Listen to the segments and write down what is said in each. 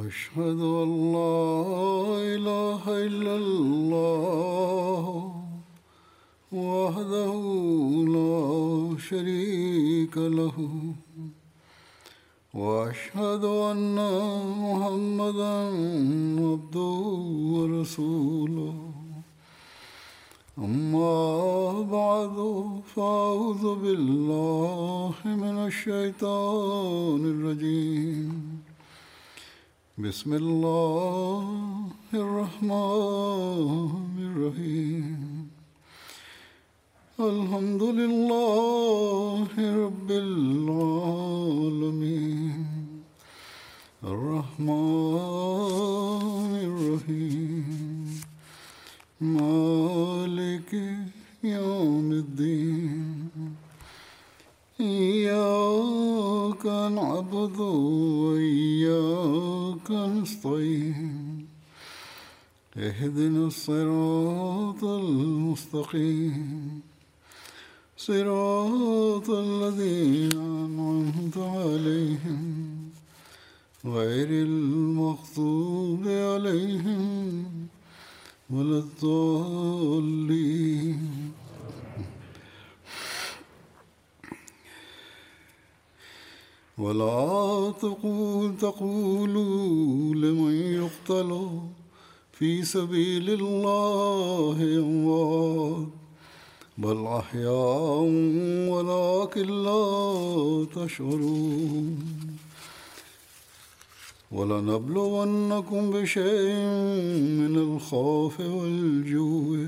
أشهد أن لا إله إلا الله وحده لا شريك له وأشهد أن محمدًا عبده ورسوله أما بعد فأعوذ بالله من الشيطان الرجيم بسم الله الرحمن الرحيم الحمد لله رب العالمين الرحمن الرحيم مالك يوم الدين إياك نعبد وإياك نستعين اهدنا الصراط المستقيم صراط الذين أنعمت عليهم غير المغضوب عليهم ولا الضالين ولا تقولوا لمن يقتل في سبيل الله أموات بل أحياء ولكن لا تشعرون ولنبلونكم بشيء من الخوف والجوع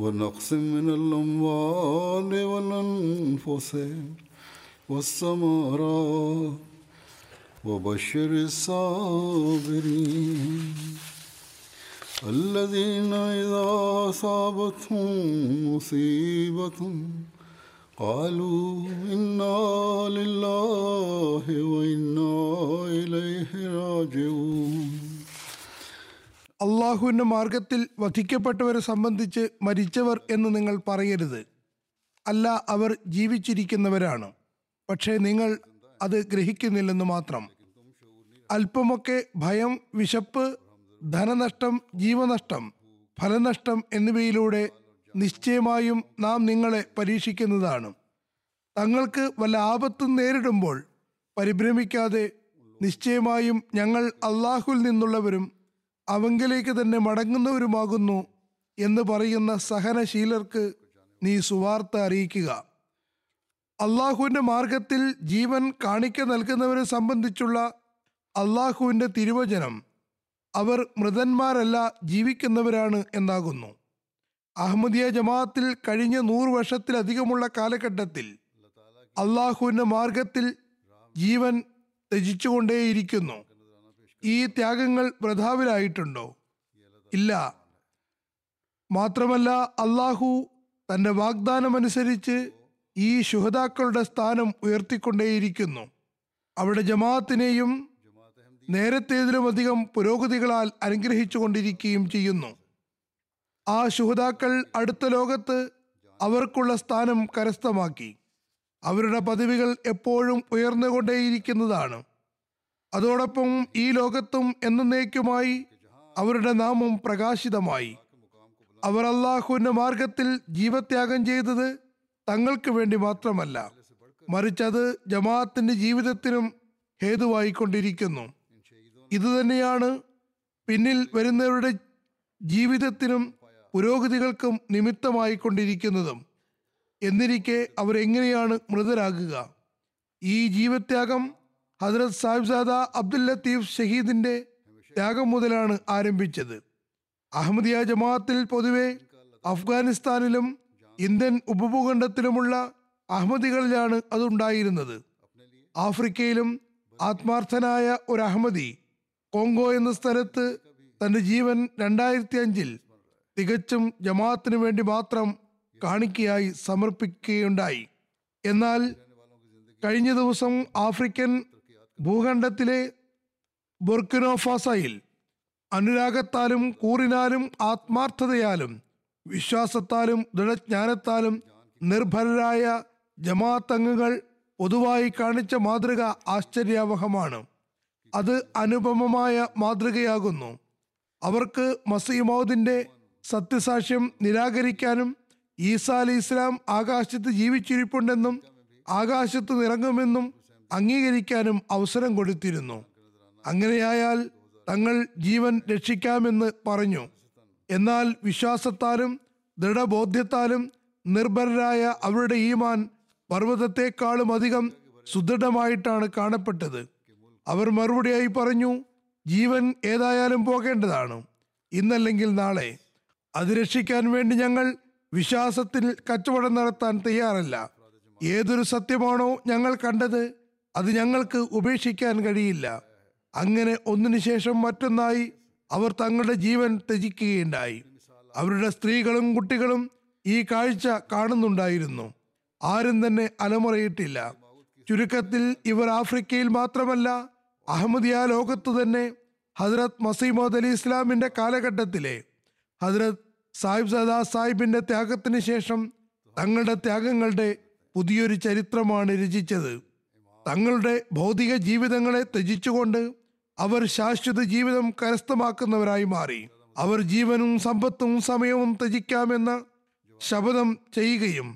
ونقص من الأموال والأنفس والثمرات وبشر الصابرين الذين إذا أصابتهم مصيبة قالوا إنا لله وإنا إليه راجعون. അള്ളാഹുവിൻ്റെ മാർഗത്തിൽ വധിക്കപ്പെട്ടവരെ സംബന്ധിച്ച് മരിച്ചവർ എന്ന് നിങ്ങൾ പറയരുത്, അല്ല അവർ ജീവിച്ചിരിക്കുന്നവരാണ്, പക്ഷേ നിങ്ങൾ അത് ഗ്രഹിക്കുന്നില്ലെന്ന് മാത്രം. അല്പമൊക്കെ ഭയം, വിശപ്പ്, ധനനഷ്ടം, ജീവനഷ്ടം, ഫലനഷ്ടം എന്നിവയിലൂടെ നിശ്ചയമായും നാം നിങ്ങളെ പരീക്ഷിക്കുന്നതാണ്. തങ്ങൾക്ക് വല്ല ആപത്തും നേരിടുമ്പോൾ പരിഭ്രമിക്കാതെ നിശ്ചയമായും ഞങ്ങൾ അള്ളാഹുവിൽ നിന്നുള്ളവരും അവങ്കിലേക്ക് തന്നെ മടങ്ങുന്നവരുമാകുന്നു എന്ന് പറയുന്ന സഹനശീലർക്ക് നീ സുവാർത്ത അറിയിക്കുക. അള്ളാഹുവിൻ്റെ മാർഗത്തിൽ ജീവൻ കാണിക്ക നൽകുന്നവരെ സംബന്ധിച്ചുള്ള അള്ളാഹുവിൻ്റെ തിരുവചനം അവർ മൃതന്മാരല്ല, ജീവിക്കുന്നവരാണ് എന്നാകുന്നു. അഹമ്മദിയ ജമാഅത്തിൽ കഴിഞ്ഞ 100 വർഷത്തിലധികമുള്ള കാലഘട്ടത്തിൽ അള്ളാഹുവിൻ്റെ മാർഗത്തിൽ ജീവൻ ത്യജിച്ചുകൊണ്ടേയിരിക്കുന്നു. ഈ ത്യാഗങ്ങൾ പ്രധാവിലായിട്ടുണ്ടോ? ഇല്ല. മാത്രമല്ല, അള്ളാഹു തൻ്റെ വാഗ്ദാനമനുസരിച്ച് ഈ ശുഹദാക്കളുടെ സ്ഥാനം ഉയർത്തിക്കൊണ്ടേയിരിക്കുന്നു. അവിടെ ജമാഅത്തിനെയും നേരത്തേതിലുമധികം പുരോഗതികളാൽ അനുഗ്രഹിച്ചു കൊണ്ടിരിക്കുകയും ചെയ്യുന്നു. ആ ശുഹദാക്കൾ അടുത്ത ലോകത്ത് അവർക്കുള്ള സ്ഥാനം കരസ്ഥമാക്കി. അവരുടെ പദവികൾ എപ്പോഴും ഉയർന്നുകൊണ്ടേയിരിക്കുന്നതാണ്. അതോടൊപ്പം ഈ ലോകത്തും എന്നേക്കുമായി അവരുടെ നാമം പ്രകാശിതമായി. അവർ അള്ളാഹുവിൻ്റെ മാർഗത്തിൽ ജീവത്യാഗം ചെയ്തത് തങ്ങൾക്ക് വേണ്ടി മാത്രമല്ല, മറിച്ചത് ജമാഅത്തിൻ്റെ ജീവിതത്തിനും ഹേതുവായിക്കൊണ്ടിരിക്കുന്നു. ഇതുതന്നെയാണ് പിന്നിൽ വരുന്നവരുടെ ജീവിതത്തിനും പുരോഗതികൾക്കും നിമിത്തമായിക്കൊണ്ടിരിക്കുന്നതും. എന്നിരിക്കെ അവരെങ്ങനെയാണ് മൃതരാകുക? ഈ ജീവത്യാഗം ഹദ്രത്ത് സാഹിബ്സാദ അബ്ദുൽ ലത്തീഫ് ഷഹീദിൻ്റെ ത്യാഗം മുതലാണ് ആരംഭിച്ചത്. അഹമ്മദിയ ജമാഅത്തിൽ പൊതുവെ അഫ്ഗാനിസ്ഥാനിലും ഇന്ത്യൻ ഉപഭൂഖണ്ഡത്തിലുമുള്ള അഹമ്മദികളിലാണ് അതുണ്ടായിരുന്നത്. ആഫ്രിക്കയിലും ആത്മാർത്ഥനായ ഒരു അഹമ്മദി കോങ്കോ എന്ന സ്ഥലത്ത് തൻ്റെ ജീവൻ 2005-ൽ തികച്ചും ജമാഅത്തിനു വേണ്ടി മാത്രം കാണിക്കയായി സമർപ്പിക്കുകയുണ്ടായി. എന്നാൽ കഴിഞ്ഞ ദിവസം ആഫ്രിക്കൻ ഭൂഖണ്ഡത്തിലെ ബുർക്കിനോഫാസയിൽ അനുരാഗത്താലും കൂറിനാലും ആത്മാർത്ഥതയാലും വിശ്വാസത്താലും ദൃഢജ്ഞാനത്താലും നിർഭരരായ ജമാഅത്തംഗങ്ങൾ പൊതുവായി കാണിച്ച മാതൃക ആശ്ചര്യവഹമാണ്. അത് അനുപമമായ മാതൃകയാകുന്നു. അവർക്ക് മസീഹ് മൗദിന്റെ സത്യസാക്ഷ്യം നിരാകരിക്കാനും ഈസാ അലി ഇസ്ലാം ആകാശത്ത് ജീവിച്ചിരിപ്പുണ്ടെന്നും ആകാശത്ത് നിറങ്ങുമെന്നും അംഗീകരിക്കാനും അവസരം കൊടുത്തിരുന്നു. അങ്ങനെയായാൽ തങ്ങൾ ജീവൻ രക്ഷിക്കാമെന്ന് പറഞ്ഞു. എന്നാൽ വിശ്വാസത്താലും ദൃഢബോധ്യത്താലും നിർഭരരായ അവരുടെ ഈമാൻ പർവ്വതത്തെക്കാളും അധികം സുദൃഢമായിട്ടാണ് കാണപ്പെട്ടത്. അവർ മറുപടിയായി പറഞ്ഞു, ജീവൻ ഏതായാലും പോകേണ്ടതാണ്, ഇന്നല്ലെങ്കിൽ നാളെ. അത് രക്ഷിക്കാൻ വേണ്ടി ഞങ്ങൾ വിശ്വാസത്തിൽ കച്ചവടം നടത്താൻ തയ്യാറല്ല. ഏതൊരു സത്യമാണോ ഞങ്ങൾ കണ്ടത് അത് ഞങ്ങൾക്ക് ഉപേക്ഷിക്കാൻ കഴിയില്ല. അങ്ങനെ ഒന്നിനു ശേഷം മറ്റൊന്നായി അവർ തങ്ങളുടെ ജീവൻ ത്യജിക്കുകയുണ്ടായി. അവരുടെ സ്ത്രീകളും കുട്ടികളും ഈ കാഴ്ച കാണുന്നുണ്ടായിരുന്നു. ആരും തന്നെ അലമുറയിട്ടില്ല. ചുരുക്കത്തിൽ ഇവർ ആഫ്രിക്കയിൽ മാത്രമല്ല അഹമ്മദിയ ലോകത്ത് തന്നെ ഹസ്രത്ത് മസീഹ് മൗഊദ് അലി ഇസ്ലാമിൻ്റെ കാലഘട്ടത്തിലെ ഹസ്രത്ത് സാഹിബ് സദാ സാഹിബിൻ്റെ ത്യാഗത്തിന് ശേഷം തങ്ങളുടെ ത്യാഗങ്ങളുടെ പുതിയൊരു ചരിത്രമാണ് രചിച്ചത്. തങ്ങളുടെ ഭൗതിക ജീവിതങ്ങളെ ത്യജിച്ചുകൊണ്ട് അവർ ശാശ്വത ജീവിതം കരസ്ഥമാക്കുന്നവരായി മാറി. അവർ ജീവനും സമ്പത്തും സമയവും ത്യജിക്കാമെന്ന ശപഥം ചെയ്യുകയും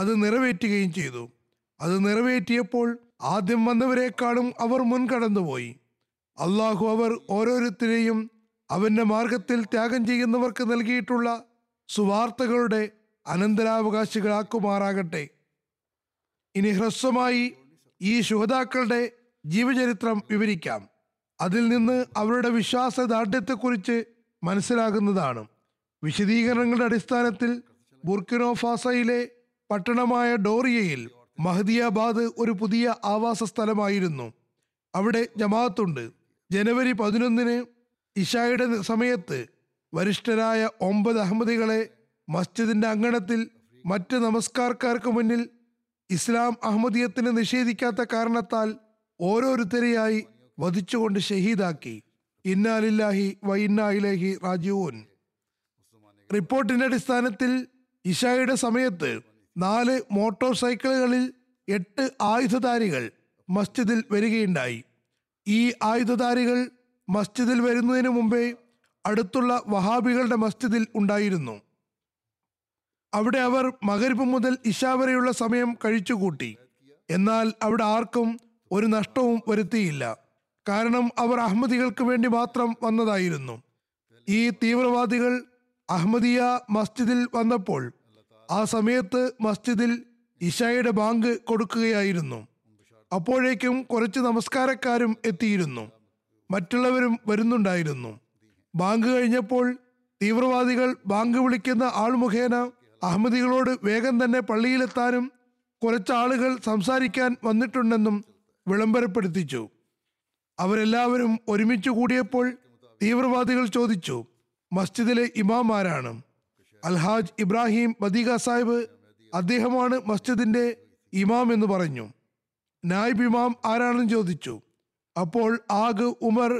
അത് നിറവേറ്റുകയും ചെയ്തു. അത് നിറവേറ്റിയപ്പോൾ ആദ്യം വന്നവരെക്കാളും അവർ മുൻകടന്നുപോയി. അള്ളാഹു അവർ ഓരോരുത്തരെയും അവൻ്റെ മാർഗത്തിൽ ത്യാഗം ചെയ്യുന്നവർക്ക് നൽകിയിട്ടുള്ള സുവാർത്തകളുടെ അനന്തരാവകാശികളാക്കുമാറാകട്ടെ. ഇനി ഹ്രസ്വമായി ഈ ശുഹദാക്കളുടെ ജീവചരിത്രം വിവരിക്കാം. അതിൽ നിന്ന് അവരുടെ വിശ്വാസ ദാർഢ്യത്തെക്കുറിച്ച് മനസ്സിലാകുന്നതാണ്. വിശദീകരണങ്ങളുടെ അടിസ്ഥാനത്തിൽ ബുർക്കിനോഫാസയിലെ പട്ടണമായ ഡോറിയയിൽ മഹദിയാബാദ് ഒരു പുതിയ ആവാസ സ്ഥലമായിരുന്നു. അവിടെ ജമാഅത്തുണ്ട്. ജനുവരി 11 ഇഷായുടെ സമയത്ത് വരിഷ്ഠരായ 9 അഹമ്മദികളെ മസ്ജിദിന്റെ അങ്കണത്തിൽ മറ്റ് നമസ്കാരക്കാർക്ക് മുന്നിൽ ഇസ്ലാം അഹമ്മദിയത്തിന് നിഷേധിക്കാത്ത കാരണത്താൽ ഓരോരുത്തരെയായി വധിച്ചുകൊണ്ട് ഷഹീദാക്കി. ഇന്നാലില്ലാഹി വഇന്നാ ഇലൈഹി റാജിഊൻ. റിപ്പോർട്ടിന്റെ അടിസ്ഥാനത്തിൽ ഇഷായുടെ സമയത്ത് 4 മോട്ടോർ സൈക്കിളുകളിൽ 8 ആയുധധാരികൾ മസ്ജിദിൽ വരികയുണ്ടായി. ഈ ആയുധധാരികൾ മസ്ജിദിൽ വരുന്നതിന് മുമ്പേ അടുത്തുള്ള വഹാബികളുടെ മസ്ജിദിൽ ഉണ്ടായിരുന്നു. അവിടെ അവർ മഗ്‌രിബ് മുതൽ ഇശാ വരെയുള്ള സമയം കഴിച്ചുകൂട്ടി. എന്നാൽ അവിടെ ആർക്കും ഒരു നഷ്ടവും വരുത്തിയില്ല, കാരണം അവർ അഹമ്മദികൾക്ക് വേണ്ടി മാത്രം വന്നതായിരുന്നു. ഈ തീവ്രവാദികൾ അഹമ്മദിയ മസ്ജിദിൽ വന്നപ്പോൾ ആ സമയത്ത് മസ്ജിദിൽ ഇശായുടെ ബാങ്ക് കൊടുക്കുകയായിരുന്നു. അപ്പോഴേക്കും കുറച്ച് നമസ്കാരക്കാരും എത്തിയിരുന്നു, മറ്റുള്ളവരും വരുന്നുണ്ടായിരുന്നു. ബാങ്ക് കഴിഞ്ഞപ്പോൾ തീവ്രവാദികൾ ബാങ്ക് വിളിക്കുന്ന ആൾ മുഖേന അഹമ്മദികളോട് വേഗം തന്നെ പള്ളിയിലെത്താനും കുറച്ചാളുകൾ സംസാരിക്കാൻ വന്നിട്ടുണ്ടെന്നും വിളംബരപ്പെടുത്തിച്ചു. അവരെല്ലാവരും ഒരുമിച്ച് കൂടിയപ്പോൾ തീവ്രവാദികൾ ചോദിച്ചു, മസ്ജിദിലെ ഇമാമാരാണ് അൽഹാജ് ഇബ്രാഹിം ബദീഗ സാഹിബ്, അദ്ദേഹമാണ് മസ്ജിദിന്റെ ഇമാം എന്ന് പറഞ്ഞു. നായിബ് ഇമാം ആരാണെന്ന് ചോദിച്ചു. അപ്പോൾ ആഗ് ഉമർ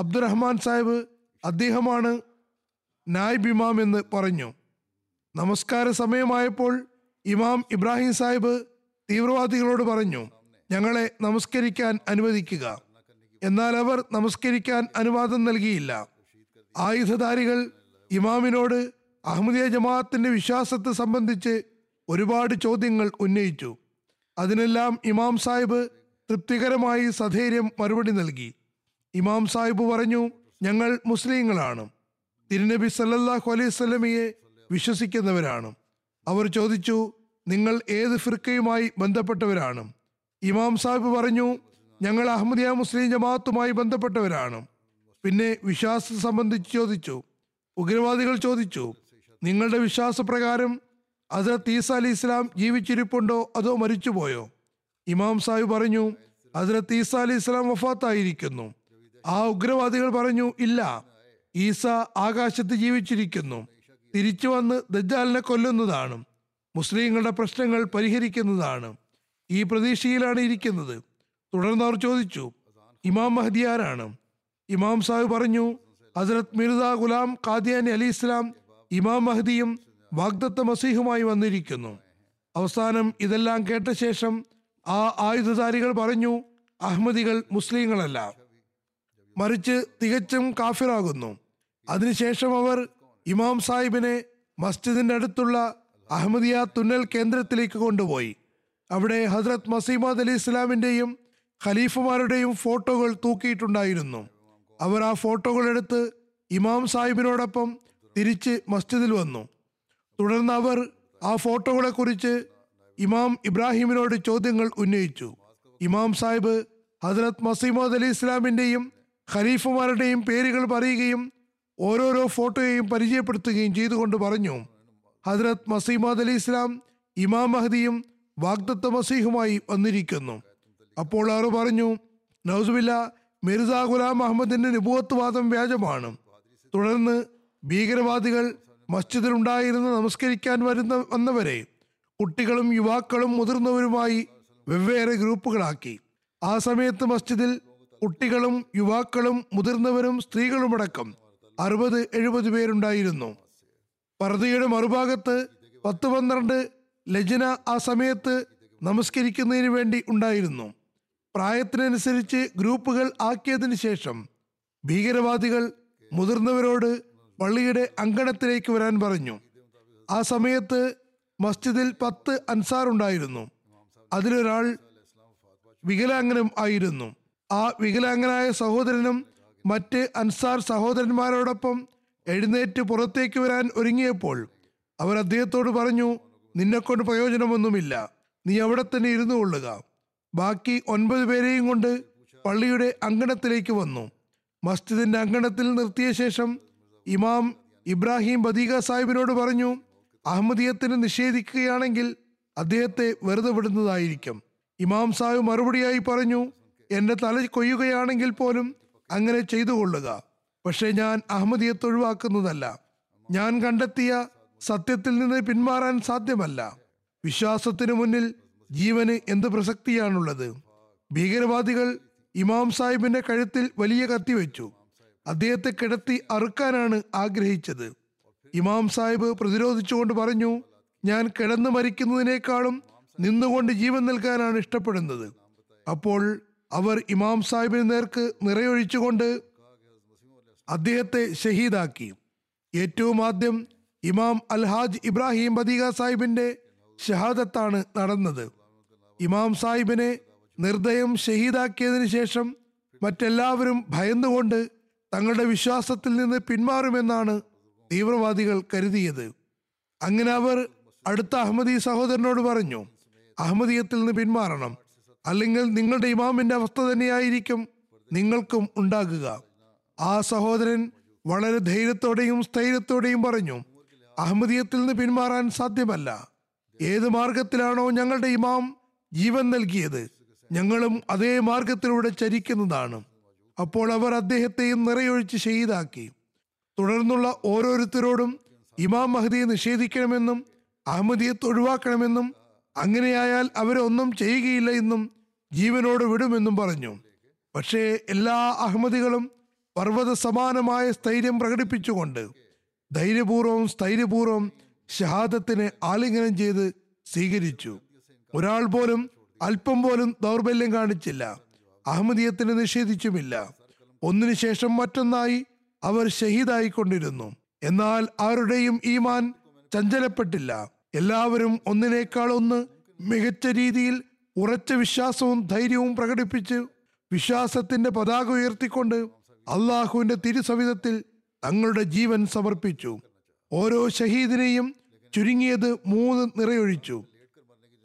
അബ്ദുറഹ്മാൻ സാഹിബ്, അദ്ദേഹമാണ് നായിബ് ഇമാം എന്ന് പറഞ്ഞു. നമസ്കാര സമയമായപ്പോൾ ഇമാം ഇബ്രാഹിം സാഹിബ് തീവ്രവാദികളോട് പറഞ്ഞു, ഞങ്ങളെ നമസ്കരിക്കാൻ അനുവദിക്കുക. എന്നാൽ അവർ നമസ്കരിക്കാൻ അനുവാദം നൽകിയില്ല. ആയുധധാരികൾ ഇമാമിനോട് അഹമ്മദിയ ജമാഅത്തിന്റെ വിശ്വാസത്തെ സംബന്ധിച്ച് ഒരുപാട് ചോദ്യങ്ങൾ ഉന്നയിച്ചു. അതിനെല്ലാം ഇമാം സാഹിബ് തൃപ്തികരമായി സധൈര്യം മറുപടി നൽകി. ഇമാം സാഹിബ് പറഞ്ഞു, ഞങ്ങൾ മുസ്ലിങ്ങളാണ്, തിരുനബി സല്ലല്ലാഹു അലൈഹി വസല്ലമയെ വിശ്വസിക്കുന്നവരാണ്. അവർ ചോദിച്ചു, നിങ്ങൾ ഏത് ഫിർക്കയുമായി ബന്ധപ്പെട്ടവരാണ്? ഇമാം സാഹിബ് പറഞ്ഞു, ഞങ്ങൾ അഹമ്മദിയ മുസ്ലിം ജമാഅത്തുമായി ബന്ധപ്പെട്ടവരാണ്. പിന്നെ വിശ്വാസം സംബന്ധിച്ച് ചോദിച്ചു. ഉഗ്രവാദികൾ ചോദിച്ചു, നിങ്ങളുടെ വിശ്വാസപ്രകാരം ഹസ്രത്ത് ഈസാ അലി ഇസ്ലാം ജീവിച്ചിരിപ്പുണ്ടോ അതോ മരിച്ചുപോയോ? ഇമാം സാഹിബ് പറഞ്ഞു, ഹസ്രത്ത് ഈസാ അലി ഇസ്ലാം വഫാത്തായിരിക്കുന്നു. ആ ഉഗ്രവാദികൾ പറഞ്ഞു, ഇല്ല, ഈസാ ആകാശത്ത് ജീവിച്ചിരിക്കുന്നു, തിരിച്ചു വന്ന് ദജ്ജാലിനെ കൊല്ലുന്നതാണ്, മുസ്ലിങ്ങളുടെ പ്രശ്നങ്ങൾ പരിഹരിക്കുന്നതാണ്. ഈ പ്രതീക്ഷയിലാണ് ഇരിക്കുന്നത്. തുടർന്ന് അവർ ചോദിച്ചു, ഇമാം മഹ്ദി ആരാണ്? ഇമാം സാഹിബ് പറഞ്ഞു, ഹസ്രത്ത് മിർസ ഗുലാം ഖാദിയാനി അലി ഇസ്ലാം ഇമാം മഹ്ദിയും വാഗ്ദത്ത മസീഹുമായി വന്നിരിക്കുന്നു. അവസാനം ഇതെല്ലാം കേട്ട ശേഷം ആ ആയുധധാരികൾ പറഞ്ഞു, അഹമ്മദികൾ മുസ്ലിങ്ങളല്ല, മറിച്ച് തികച്ചും കാഫിറാകുന്നു. അതിനുശേഷം അവർ ഇമാം സാഹിബിനെ മസ്ജിദിന്റെ അടുത്തുള്ള അഹമ്മദിയ തുന്നൽ കേന്ദ്രത്തിലേക്ക് കൊണ്ടുപോയി. അവിടെ ഹസ്രത്ത് മസീമദ് അലി ഇസ്ലാമിൻ്റെയും ഖലീഫുമാരുടെയും ഫോട്ടോകൾ തൂക്കിയിട്ടുണ്ടായിരുന്നു. അവർ ആ ഫോട്ടോകളെടുത്ത് ഇമാം സാഹിബിനോടൊപ്പം തിരിച്ച് മസ്ജിദിൽ വന്നു. തുടർന്ന് അവർ ആ ഫോട്ടോകളെക്കുറിച്ച് ഇമാം ഇബ്രാഹിമിനോട് ചോദ്യങ്ങൾ ഉന്നയിച്ചു. ഇമാം സാഹിബ് ഹസ്രത്ത് മസീമദ് അലി ഇസ്ലാമിൻ്റെയും ഖലീഫുമാരുടെയും പേരുകൾ പറയുകയും ഓരോരോ ഫോട്ടോയെയും പരിചയപ്പെടുത്തുകയും ചെയ്തുകൊണ്ട് പറഞ്ഞു, ഹസ്രത്ത് മസീമദ് അലി ഇസ്ലാം ഇമാം മഹദിയും വാഗ്ദത്ത മസീഹുമായി വന്നിരിക്കുന്നു. അപ്പോൾ അവർ പറഞ്ഞു, നൗസുബില്ല, മിർസ ഗുലാം അഹമ്മദിന്റെ നബുവത്ത് വാദം വ്യാജമാണ്. തുടർന്ന് ഭീകരവാദികൾ മസ്ജിദിലുണ്ടായിരുന്ന നമസ്കരിക്കാൻ വന്നവരെ കുട്ടികളും യുവാക്കളും മുതിർന്നവരുമായി വെവ്വേറെ ഗ്രൂപ്പുകളാക്കി. ആ സമയത്ത് മസ്ജിദിൽ കുട്ടികളും യുവാക്കളും മുതിർന്നവരും സ്ത്രീകളുമടക്കം 60-70 പേരുണ്ടായിരുന്നു. പർദയുടെ മറുഭാഗത്ത് 10-12 ലജ്ന ആ സമയത്ത് നമസ്കരിക്കുന്നതിന് വേണ്ടി ഉണ്ടായിരുന്നു. പ്രായത്തിനനുസരിച്ച് ഗ്രൂപ്പുകൾ ആക്കിയതിന് ശേഷം ഭീകരവാദികൾ മുതിർന്നവരോട് പള്ളിയുടെ അങ്കണത്തിലേക്ക് വരാൻ പറഞ്ഞു. ആ സമയത്ത് മസ്ജിദിൽ 10 അൻസാർ ഉണ്ടായിരുന്നു. അതിലൊരാൾ വികലാംഗനും ആയിരുന്നു. ആ വികലാംഗനായ സഹോദരനും മറ്റ് അൻസാർ സഹോദരന്മാരോടൊപ്പം എഴുന്നേറ്റ് പുറത്തേക്ക് വരാൻ ഒരുങ്ങിയപ്പോൾ അവർ അദ്ദേഹത്തോട് പറഞ്ഞു, നിന്നെക്കൊണ്ട് പ്രയോജനമൊന്നുമില്ല, നീ അവിടെ തന്നെ ഇരുന്നു കൊള്ളുക. ബാക്കി 9 പേരെയും കൊണ്ട് പള്ളിയുടെ അങ്കണത്തിലേക്ക് വന്നു. മസ്ജിദിന്റെ അങ്കണത്തിൽ നിർത്തിയ ശേഷം ഇമാം ഇബ്രാഹിം ബദീഗ സാഹിബിനോട് പറഞ്ഞു, അഹമ്മദിയത്തിന് നിഷേധിക്കുകയാണെങ്കിൽ അദ്ദേഹത്തെ വെറുതെ വിടുന്നതായിരിക്കും. ഇമാം സാഹിബ് മറുപടിയായി പറഞ്ഞു, എൻ്റെ തല കൊയ്യുകയാണെങ്കിൽ പോലും അങ്ങനെ ചെയ്തു കൊള്ളുക, പക്ഷേ ഞാൻ അഹമ്മദിയത്ത് ഒഴിവാക്കുന്നതല്ല. ഞാൻ കണ്ടെത്തിയ സത്യത്തിൽ നിന്ന് പിന്മാറാൻ സാധ്യമല്ല. വിശ്വാസത്തിനു മുന്നിൽ ജീവന് എന്ത് പ്രസക്തിയാണുള്ളത്? ഭീകരവാദികൾ ഇമാം സാഹിബിന്റെ കഴുത്തിൽ വലിയ കത്തിവെച്ചു. അദ്ദേഹത്തെ കിടത്തി അറുക്കാനാണ് ആഗ്രഹിച്ചത്. ഇമാം സാഹിബ് പ്രതിരോധിച്ചുകൊണ്ട് പറഞ്ഞു, ഞാൻ കിടന്നു മരിക്കുന്നതിനേക്കാളും നിന്നുകൊണ്ട് ജീവൻ നൽകാനാണ് ഇഷ്ടപ്പെടുന്നത്. അപ്പോൾ അവർ ഇമാം സാഹിബിന് നേർക്ക് നിറയൊഴിച്ചുകൊണ്ട് അദ്ദേഹത്തെ ഷഹീദാക്കി. ഏറ്റവും ആദ്യം ഇമാം അൽഹാജ് ഇബ്രാഹിം ബദീഗ സാഹിബിന്റെ ഷഹാദത്താണ് നടന്നത്. ഇമാം സാഹിബിനെ നിർദ്ദയം ഷഹീദാക്കിയതിനു ശേഷം മറ്റെല്ലാവരും ഭയന്നുകൊണ്ട് തങ്ങളുടെ വിശ്വാസത്തിൽ നിന്ന് പിന്മാറുമെന്നാണ് തീവ്രവാദികൾ കരുതിയത്. അങ്ങനെ അവർ അടുത്ത അഹമ്മദി സഹോദരനോട് പറഞ്ഞു, അഹമ്മദിയത്തിൽ നിന്ന് പിന്മാറണം, അല്ലെങ്കിൽ നിങ്ങളുടെ ഇമാമിന്റെ അവസ്ഥ തന്നെയായിരിക്കും നിങ്ങൾക്കും ഉണ്ടാകുക. ആ സഹോദരൻ വളരെ ധൈര്യത്തോടെയും സ്ഥൈര്യത്തോടെയും പറഞ്ഞു, അഹമ്മദിയത്തിൽ നിന്ന് പിന്മാറാൻ സാധ്യമല്ല. ഏത് മാർഗത്തിലാണോ ഞങ്ങളുടെ ഇമാം ജീവൻ നൽകിയത്, ഞങ്ങളും അതേ മാർഗത്തിലൂടെ ചരിക്കുന്നതാണ്. അപ്പോൾ അവർ അദ്ദേഹത്തെയും നിറയൊഴിച്ച് ഷഹീദാക്കി. തുടർന്നുള്ള ഓരോരുത്തരോടും ഇമാം മഹദിയെ നിഷേധിക്കണമെന്നും അഹമ്മദിയത്ത് ഒഴിവാക്കണമെന്നും അങ്ങനെയായാൽ അവരൊന്നും ചെയ്യുകയില്ല എന്നും ജീവനോട് വിടുമെന്നും പറഞ്ഞു. പക്ഷേ എല്ലാ അഹമ്മദികളും പർവ്വത സമാനമായ സ്ഥൈര്യം പ്രകടിപ്പിച്ചുകൊണ്ട് ധൈര്യപൂർവ്വം സ്ഥൈര്യപൂർവ്വം ഷഹാദത്തിനെ ആലിംഗനം ചെയ്ത് സ്വീകരിച്ചു. ഒരാൾ പോലും അല്പം പോലും ദൗർബല്യം കാണിച്ചില്ല. അഹമ്മദിയത്തിനെ നിഷേധിച്ചുമില്ല. ഒന്നിനു ശേഷം മറ്റൊന്നായി അവർ ഷഹീദായിക്കൊണ്ടിരുന്നു. എന്നാൽ ആരുടെയും ഈമാൻ ചഞ്ചലപ്പെട്ടില്ല. എല്ലാവരും ഒന്നിനേക്കാളൊന്ന് മികച്ച രീതിയിൽ ഉറച്ച വിശ്വാസവും ധൈര്യവും പ്രകടിപ്പിച്ച് വിശ്വാസത്തിന്റെ പതാക ഉയർത്തിക്കൊണ്ട് അള്ളാഹുവിന്റെ തിരുസവിധത്തിൽ തങ്ങളുടെ ജീവൻ സമർപ്പിച്ചു. ഓരോ ഷഹീദിനെയും ചുരുങ്ങിയത് 3 നിറയൊഴിച്ചു.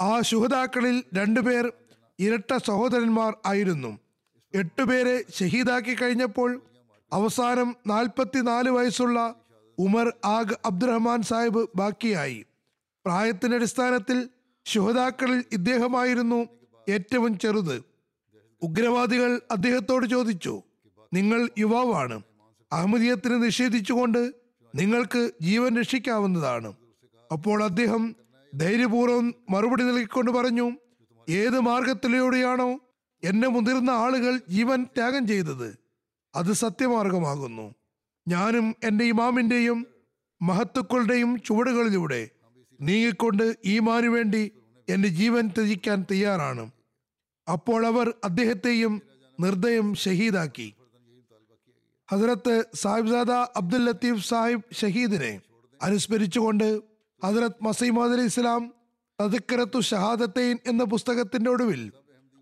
ആ ശുഹദാക്കളിൽ 2 പേർ ഇരട്ട സഹോദരന്മാർ ആയിരുന്നു. 8 പേരെ ഷഹീദാക്കി കഴിഞ്ഞപ്പോൾ അവസാനം 44 വയസ്സുള്ള ഉമർ ആഗ് അബ്ദുറഹ്മാൻ സാഹിബ് ബാക്കിയായി. പ്രായത്തിന്റെ അടിസ്ഥാനത്തിൽ ശുഹദാക്കളിൽ ഇദ്ദേഹമായിരുന്നു ഏറ്റവും ചെറുത്. ഉഗ്രവാദികൾ അദ്ദേഹത്തോട് ചോദിച്ചു, നിങ്ങൾ യുവാവാണ്, അഹമ്മദിയത്തിനെ നിഷേധിച്ചുകൊണ്ട് നിങ്ങൾക്ക് ജീവൻ രക്ഷിക്കാവുന്നതാണ്. അപ്പോൾ അദ്ദേഹം ധൈര്യപൂർവ്വം മറുപടി നൽകിക്കൊണ്ട് പറഞ്ഞു, ഏത് മാർഗത്തിലൂടെയാണോ എന്നെ മുതിർന്ന ആളുകൾ ജീവൻ ത്യാഗം ചെയ്തത്, അത് സത്യമാർഗമാകുന്നു. ഞാനും എൻ്റെ ഇമാമിൻ്റെയും മഹത്തുക്കളുടെയും ചുവടുകളിലൂടെ നീങ്ങിക്കൊണ്ട് ഈമാനു വേണ്ടി എൻ്റെ ജീവൻ ത്യജിക്കാൻ തയ്യാറാണ്. അപ്പോൾ അവർ അദ്ദേഹത്തെയും നിർദ്ദയം ഷഹീദാക്കി. ഹസ്രത്ത് സാഹിബ്സാദ അബ്ദുൽ ലത്തീഫ് സാഹിബ് ഷഹീദിനെ അനുസ്മരിച്ചുകൊണ്ട് ഹസ്രത്ത് മസീഹ് മൗഊദ് അലൈഹി ഇസ്ലാം തദ്കിറത്തു ഷഹാദത്തൈൻ എന്ന പുസ്തകത്തിന്റെ ഒടുവിൽ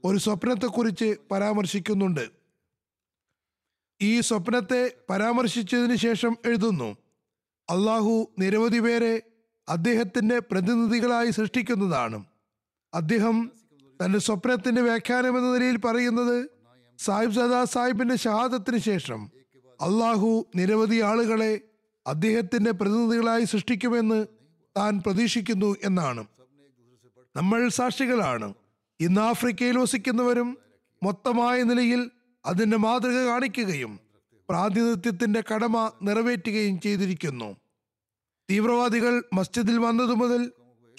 ഒരു സ്വപ്നത്തെക്കുറിച്ച് പരാമർശിക്കുന്നുണ്ട്. ഈ സ്വപ്നത്തെ പരാമർശിച്ചതിന് ശേഷം എഴുതുന്നു: അള്ളാഹു നിരവധി പേരെ അദ്ദേഹത്തിൻ്റെ പ്രതിനിധികളായി സൃഷ്ടിക്കുന്നതാണ്. അദ്ദേഹം തൻ്റെ സ്വപ്നത്തിൻ്റെ വ്യാഖ്യാനം എന്ന നിലയിൽ പറയുന്നത്, സാഹിബ്സാദാ സാഹിബിൻ്റെ ഷഹാദത്തിന് ശേഷം അള്ളാഹു നിരവധി ആളുകളെ അദ്ദേഹത്തിൻ്റെ പ്രതിനിധികളായി സൃഷ്ടിക്കുമെന്ന് താൻ പ്രതീക്ഷിക്കുന്നു എന്നാണ്. നമ്മൾ സാക്ഷികളാണ്. ഇന്ന് ആഫ്രിക്കയിൽ വസിക്കുന്നവരും മൊത്തമായ നിലയിൽ അതിൻ്റെ മാതൃക കാണിക്കുകയും പ്രാതിനിധ്യത്തിൻ്റെ കടമ നിറവേറ്റുകയും ചെയ്തിരിക്കുന്നു. തീവ്രവാദികൾ മസ്ജിദിൽ വന്നതു മുതൽ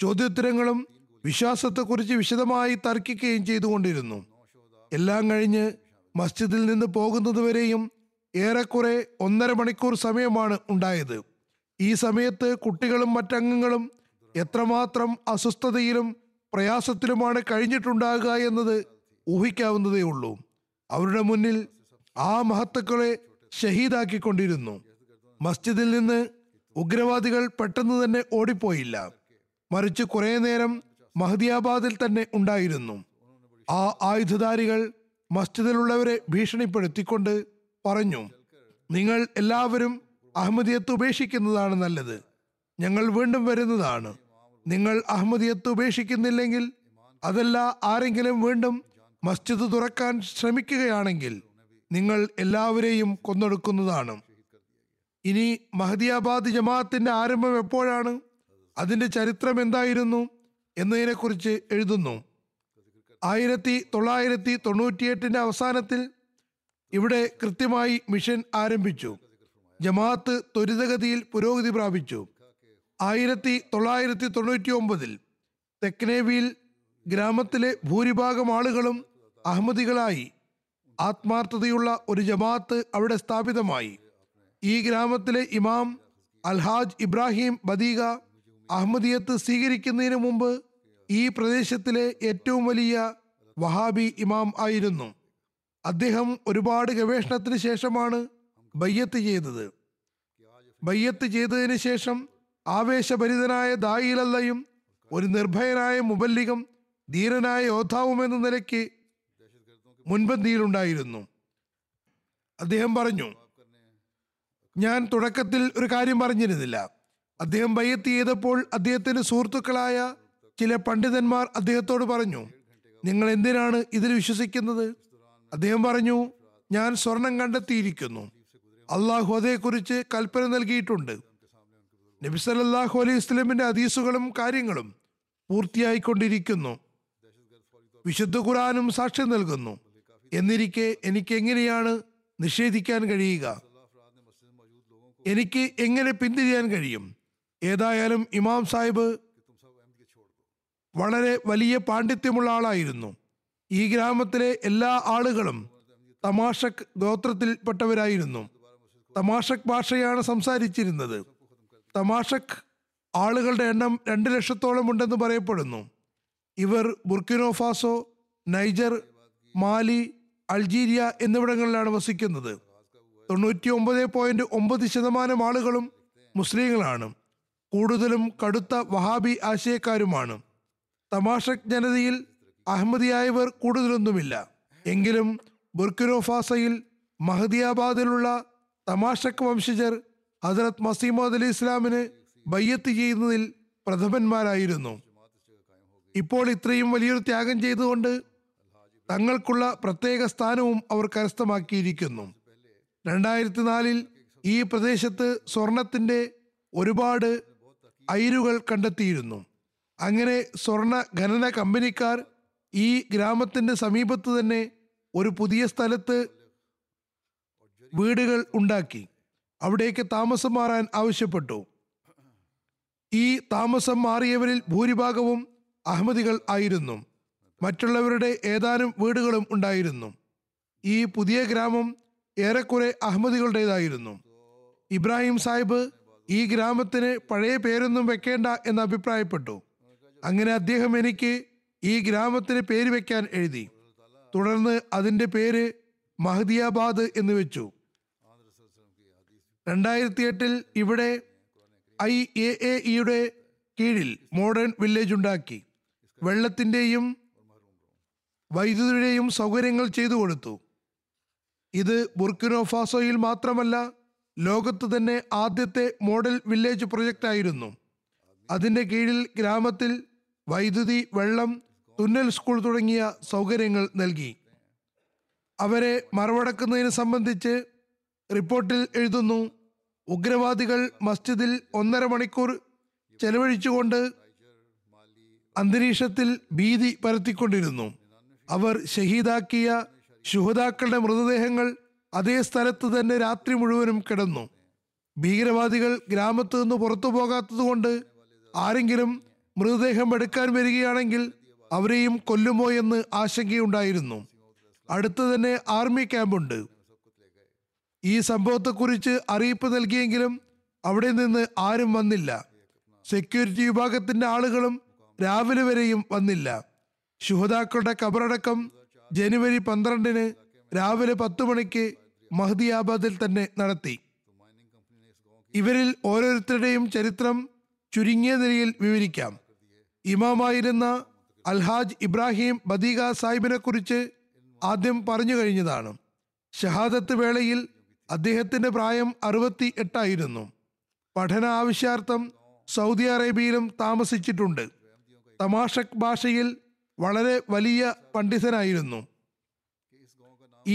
ചോദ്യോത്തരങ്ങളും വിശ്വാസത്തെക്കുറിച്ച് വിശദമായി തർക്കിക്കുകയും ചെയ്തുകൊണ്ടിരുന്നു. എല്ലാം കഴിഞ്ഞ് മസ്ജിദിൽ നിന്ന് പോകുന്നതുവരെയും ഏറെക്കുറെ 1.5 മണിക്കൂർ സമയമാണ് ഉണ്ടായത്. ഈ സമയത്ത് കുട്ടികളും മറ്റംഗങ്ങളും എത്രമാത്രം അസ്വസ്ഥതയിലും പ്രയാസത്തിലുമാണ് കഴിഞ്ഞിട്ടുണ്ടാകുക എന്നത് ഊഹിക്കാവുന്നതേ ഉള്ളൂ. അവരുടെ മുന്നിൽ ആ മഹത്തുക്കളെ ഷഹീദാക്കിക്കൊണ്ടിരുന്നു. മസ്ജിദിൽ നിന്ന് ഉഗ്രവാദികൾ പെട്ടെന്ന് തന്നെ ഓടിപ്പോയില്ല, മറിച്ച് കുറേ നേരം മഹദിയാബാദിൽ തന്നെ ഉണ്ടായിരുന്നു. ആ ആയുധധാരികൾ മസ്ജിദിലുള്ളവരെ ഭീഷണിപ്പെടുത്തിക്കൊണ്ട് പറഞ്ഞു: നിങ്ങൾ എല്ലാവരും അഹമ്മദിയത്ത് ഉപേക്ഷിക്കുന്നതാണ് നല്ലത്, ഞങ്ങൾ വീണ്ടും വരുന്നതാണ്. നിങ്ങൾ അഹമ്മദിയത്ത് ഉപേക്ഷിക്കുന്നില്ലെങ്കിൽ, അതല്ല ആരെങ്കിലും വീണ്ടും മസ്ജിദ് തുറക്കാൻ ശ്രമിക്കുകയാണെങ്കിൽ നിങ്ങൾ എല്ലാവരെയും കൊന്നൊടുക്കുന്നതാണ്. ഇനി മഹദിയാബാദ് ജമാഅത്തിന്റെ ആരംഭം എപ്പോഴാണ്, അതിൻ്റെ ചരിത്രം എന്തായിരുന്നു എന്നതിനെക്കുറിച്ച് എഴുതുന്നു. 1998 അവസാനത്തിൽ ഇവിടെ കൃത്യമായി മിഷൻ ആരംഭിച്ചു. ജമാഅത്ത് ത്വരിതഗതിയിൽ പുരോഗതി പ്രാപിച്ചു. 1999 തെക്നേവിയിൽ ഗ്രാമത്തിലെ ഭൂരിഭാഗം ആളുകളും അഹമ്മദികളായി. ആത്മാർത്ഥതയുള്ള ഒരു ജമാഅത്ത് അവിടെ സ്ഥാപിതമായി. ഈ ഗ്രാമത്തിലെ ഇമാം അൽഹാജ് ഇബ്രാഹിം ബദീഗ അഹമ്മദിയത്ത് സ്വീകരിക്കുന്നതിന് മുമ്പ് ഈ പ്രദേശത്തിലെ ഏറ്റവും വലിയ വഹാബി ഇമാം ആയിരുന്നു. അദ്ദേഹം ഒരുപാട് ഗവേഷണത്തിന് ശേഷമാണ് ബയ്യത്ത് ചെയ്തത്. ബയ്യത്ത് ചെയ്തതിന് ശേഷം ആവേശഭരിതനായ ദായിലല്ലയും ഒരു നിർഭയനായ മുബല്ലിഗും ധീരനായ യോദ്ധാവും എന്ന നിലയ്ക്ക് മുൻപന്തിയിലുണ്ടായിരുന്നു. അദ്ദേഹം പറഞ്ഞു: ഞാൻ തുടക്കത്തിൽ ഒരു കാര്യം പറഞ്ഞിരുന്നില്ല. അദ്ദേഹം ബയ്യത്ത് ചെയ്തപ്പോൾ അദ്ദേഹത്തിൻ്റെ സുഹൃത്തുക്കളായ ചില പണ്ഡിതന്മാർ അദ്ദേഹത്തോട് പറഞ്ഞു: നിങ്ങൾ എന്തിനാണ് ഇതിൽ വിശ്വസിക്കുന്നത്? അദ്ദേഹം പറഞ്ഞു: ഞാൻ സ്വർണം കണ്ടെത്തിയിരിക്കുന്നു. അള്ളാഹു അതേക്കുറിച്ച് കൽപ്പന നൽകിയിട്ടുണ്ട്. നബി സല്ലല്ലാഹു അലൈഹി വസല്ലമിന്റെ ഹദീസുകളും കാര്യങ്ങളും പൂർത്തിയായിക്കൊണ്ടിരിക്കുന്നു. വിശുദ്ധ ഖുർആനും സാക്ഷ്യം നൽകുന്നു. എന്നിരിക്കെ എനിക്ക് എങ്ങനെയാണ് നിഷേധിക്കാൻ കഴിയുക? എനിക്ക് എങ്ങനെ പിന്തിരിയാൻ കഴിയും? ഏതായാലും ഇമാം സാഹിബ് വളരെ വലിയ പാണ്ഡിത്യമുള്ള ആളായിരുന്നു. ഈ ഗ്രാമത്തിലെ എല്ലാ ആളുകളും തമാഷക് ഗോത്രത്തിൽപ്പെട്ടവരായിരുന്നു. തമാഷക് ഭാഷയാണ് സംസാരിച്ചിരുന്നത്. തമാഷക് ആളുകളുടെ എണ്ണം 2 ലക്ഷത്തോളം ഉണ്ടെന്ന് പറയപ്പെടുന്നു. ഇവർ ബുർക്കിനോഫാസോ, നൈജർ, മാലി, അൾജീരിയ എന്നിവിടങ്ങളിലാണ് വസിക്കുന്നത്. 99.9% ആളുകളും മുസ്ലിങ്ങളാണ്. കൂടുതലും കടുത്ത വഹാബി ആശയക്കാരുമാണ്. തമാഷക് ജനതയിൽ അഹമ്മദിയായവർ കൂടുതലൊന്നുമില്ല. എങ്കിലും ബുർക്കിനോഫാസയിൽ മഹദിയാബാദിലുള്ള തമാഷക് വംശജർ ഹസ്രത്ത് മസീഹ് മൗഊദ് അലൈഹി ഇസ്ലാമിന് ബയ്യത്ത് ചെയ്യുന്നതിൽ പ്രഥമന്മാരായിരുന്നു. ഇപ്പോൾ ഇത്രയും വലിയൊരു ത്യാഗം ചെയ്തുകൊണ്ട് തങ്ങൾക്കുള്ള പ്രത്യേക സ്ഥാനവും അവർ കരസ്ഥമാക്കിയിരിക്കുന്നു. 2004 ഈ പ്രദേശത്ത് സ്വർണത്തിൻ്റെ ഒരുപാട് അയിരുകൾ കണ്ടെത്തിയിരുന്നു. അങ്ങനെ സ്വർണ ഖനന കമ്പനിക്കാർ ഈ ഗ്രാമത്തിൻ്റെ സമീപത്ത് തന്നെ ഒരു പുതിയ സ്ഥലത്ത് വീടുകൾ ഉണ്ടാക്കി. അവിടേക്ക് താമസം മാറാൻ ആവശ്യപ്പെട്ടു. ഈ താമസം മാറിയവരിൽ ഭൂരിഭാഗവും അഹമ്മദികൾ ആയിരുന്നു. മറ്റുള്ളവരുടെ ഏതാനും വീടുകളും ഉണ്ടായിരുന്നു. ഈ പുതിയ ഗ്രാമം ഏറെക്കുറെ അഹമ്മദികളുടേതായിരുന്നു. ഇബ്രാഹിം സാഹിബ് ഈ ഗ്രാമത്തിന് പഴയ പേരൊന്നും വെക്കേണ്ട എന്ന് അഭിപ്രായപ്പെട്ടു. അങ്ങനെ അദ്ദേഹം എനിക്ക് ഈ ഗ്രാമത്തിന് പേര് വെക്കാൻ എഴുതി. തുടർന്ന് അതിൻ്റെ പേര് മഹദിയാബാദ് എന്ന് വെച്ചു. 2008-ൽ ഇവിടെ IAAEയുടെ കീഴിൽ മോഡേൺ വില്ലേജ് ഉണ്ടാക്കി വെള്ളത്തിൻ്റെയും വൈദ്യുതിയുടെയും സൗകര്യങ്ങൾ ചെയ്തു കൊടുത്തു. ഇത് ബുർക്കിനോഫാസോയിൽ മാത്രമല്ല ലോകത്ത് തന്നെ ആദ്യത്തെ മോഡൽ വില്ലേജ് പ്രൊജക്റ്റ് ആയിരുന്നു. അതിൻ്റെ കീഴിൽ ഗ്രാമത്തിൽ വൈദ്യുതി, വെള്ളം, തുന്നൽ സ്കൂൾ തുടങ്ങിയ സൗകര്യങ്ങൾ നൽകി. അവരെ മറവടക്കുന്നതിനെ സംബന്ധിച്ച് റിപ്പോർട്ടിൽ എഴുതുന്നു, ഉഗ്രവാദികൾ മസ്ജിദിൽ 1.5 മണിക്കൂർ ചെലവഴിച്ചുകൊണ്ട് അന്തരീക്ഷത്തിൽ ഭീതി പരത്തിക്കൊണ്ടിരുന്നു. അവർ ഷഹീദാക്കിയ ശുഹദാക്കളുടെ മൃതദേഹങ്ങൾ അതേ സ്ഥലത്ത് തന്നെ രാത്രി മുഴുവനും കിടന്നു. ഭീകരവാദികൾ ഗ്രാമത്തു നിന്ന് പുറത്തു പോകാത്തതുകൊണ്ട് ആരെങ്കിലും മൃതദേഹം എടുക്കാൻ വരികയാണെങ്കിൽ അവരെയും കൊല്ലുമോ എന്ന് ആശങ്കയുണ്ടായിരുന്നു. അടുത്ത് തന്നെ ആർമി ക്യാമ്പുണ്ട്. ഈ സംഭവത്തെക്കുറിച്ച് അറിയിപ്പ് നൽകിയെങ്കിലും അവിടെ നിന്ന് ആരും വന്നില്ല. സെക്യൂരിറ്റി വിഭാഗത്തിൻ്റെ ആളുകളും രാവിലെ വരെയും വന്നില്ല. ശുഹദാക്കളുടെ കബറടക്കം ജനുവരി 12-ന് രാവിലെ 10 മണിക്ക് മഹ്ദിയാബാദിൽ തന്നെ നടത്തി. ഇവരിൽ ഓരോരുത്തരുടെയും ചരിത്രം ചുരുങ്ങിയ നിലയിൽ വിവരിക്കാം. ഇമാമായിരുന്ന അൽഹാജ് ഇബ്രാഹിം ബദീഗ സാഹിബിനെ കുറിച്ച് ആദ്യം പറഞ്ഞു കഴിഞ്ഞതാണ്. ഷഹാദത്ത് വേളയിൽ അദ്ദേഹത്തിൻ്റെ പ്രായം 68 ആയിരുന്നു. പഠന ആവശ്യാർത്ഥം സൗദി അറേബ്യയിലും താമസിച്ചിട്ടുണ്ട്. തമാഷക് ഭാഷയിൽ വളരെ വലിയ പണ്ഡിതനായിരുന്നു.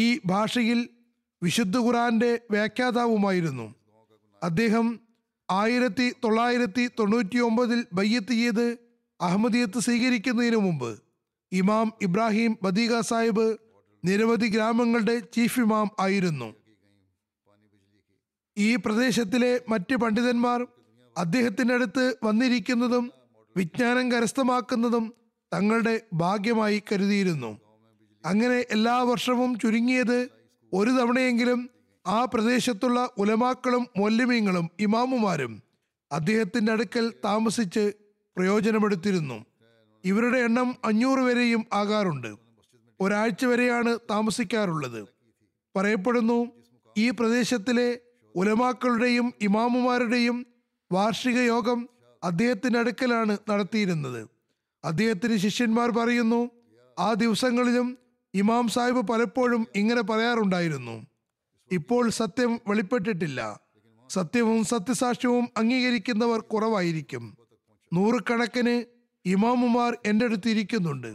ഈ ഭാഷയിൽ വിശുദ്ധ ഖുർആന്റെ വ്യാഖ്യാതാവുമായിരുന്നു. അദ്ദേഹം 1999-ൽ ബയ്യത്ത് ചെയ്ത് അഹമ്മദിയത്ത് സ്വീകരിക്കുന്നതിന് മുമ്പ് ഇമാം ഇബ്രാഹിം ബദീഗ സാഹിബ് നിരവധി ഗ്രാമങ്ങളുടെ ചീഫ് ഇമാം ആയിരുന്നു. ഈ പ്രദേശത്തിലെ മറ്റ് പണ്ഡിതന്മാർ അദ്ദേഹത്തിൻ്റെ അടുത്ത് വന്നിരിക്കുന്നതും വിജ്ഞാനം കരസ്ഥമാക്കുന്നതും തങ്ങളുടെ ഭാഗ്യമായി കരുതിയിരുന്നു. അങ്ങനെ എല്ലാ വർഷവും ചുരുങ്ങിയത് ഒരു തവണയെങ്കിലും ആ പ്രദേശത്തുള്ള ഉലമാക്കളും മൗലവികളും ഇമാമുമാരും അദ്ദേഹത്തിൻ്റെ അടുക്കൽ താമസിച്ച് പ്രയോജനമെടുത്തിരുന്നു. ഇവരുടെ എണ്ണം 500 വരെയും ആകാറുണ്ട്. ഒരാഴ്ച വരെയാണ് താമസിക്കാറുള്ളത്. പറയപ്പെടുന്നു, ഈ പ്രദേശത്തിലെ ഉലമാക്കളുടെയും ഇമാമുമാരുടെയും വാർഷിക യോഗം അദ്ദേഹത്തിൻ്റെ അടുക്കലാണ് നടത്തിയിരുന്നത്. അദ്ദേഹത്തിന് ശിഷ്യന്മാർ പറയുന്നു, ആ ദിവസങ്ങളിലും ഇമാം സാഹിബ് പലപ്പോഴും ഇങ്ങനെ പറയാറുണ്ടായിരുന്നു, ഇപ്പോൾ സത്യം വെളിപ്പെട്ടിട്ടില്ല, സത്യവും സത്യസാക്ഷ്യവും അംഗീകരിക്കുന്നവർ കുറവായിരിക്കും, 100 കണക്കിന് ഇമാമുമാർ എൻ്റെ അടുത്തിരിക്കുന്നുണ്ട്,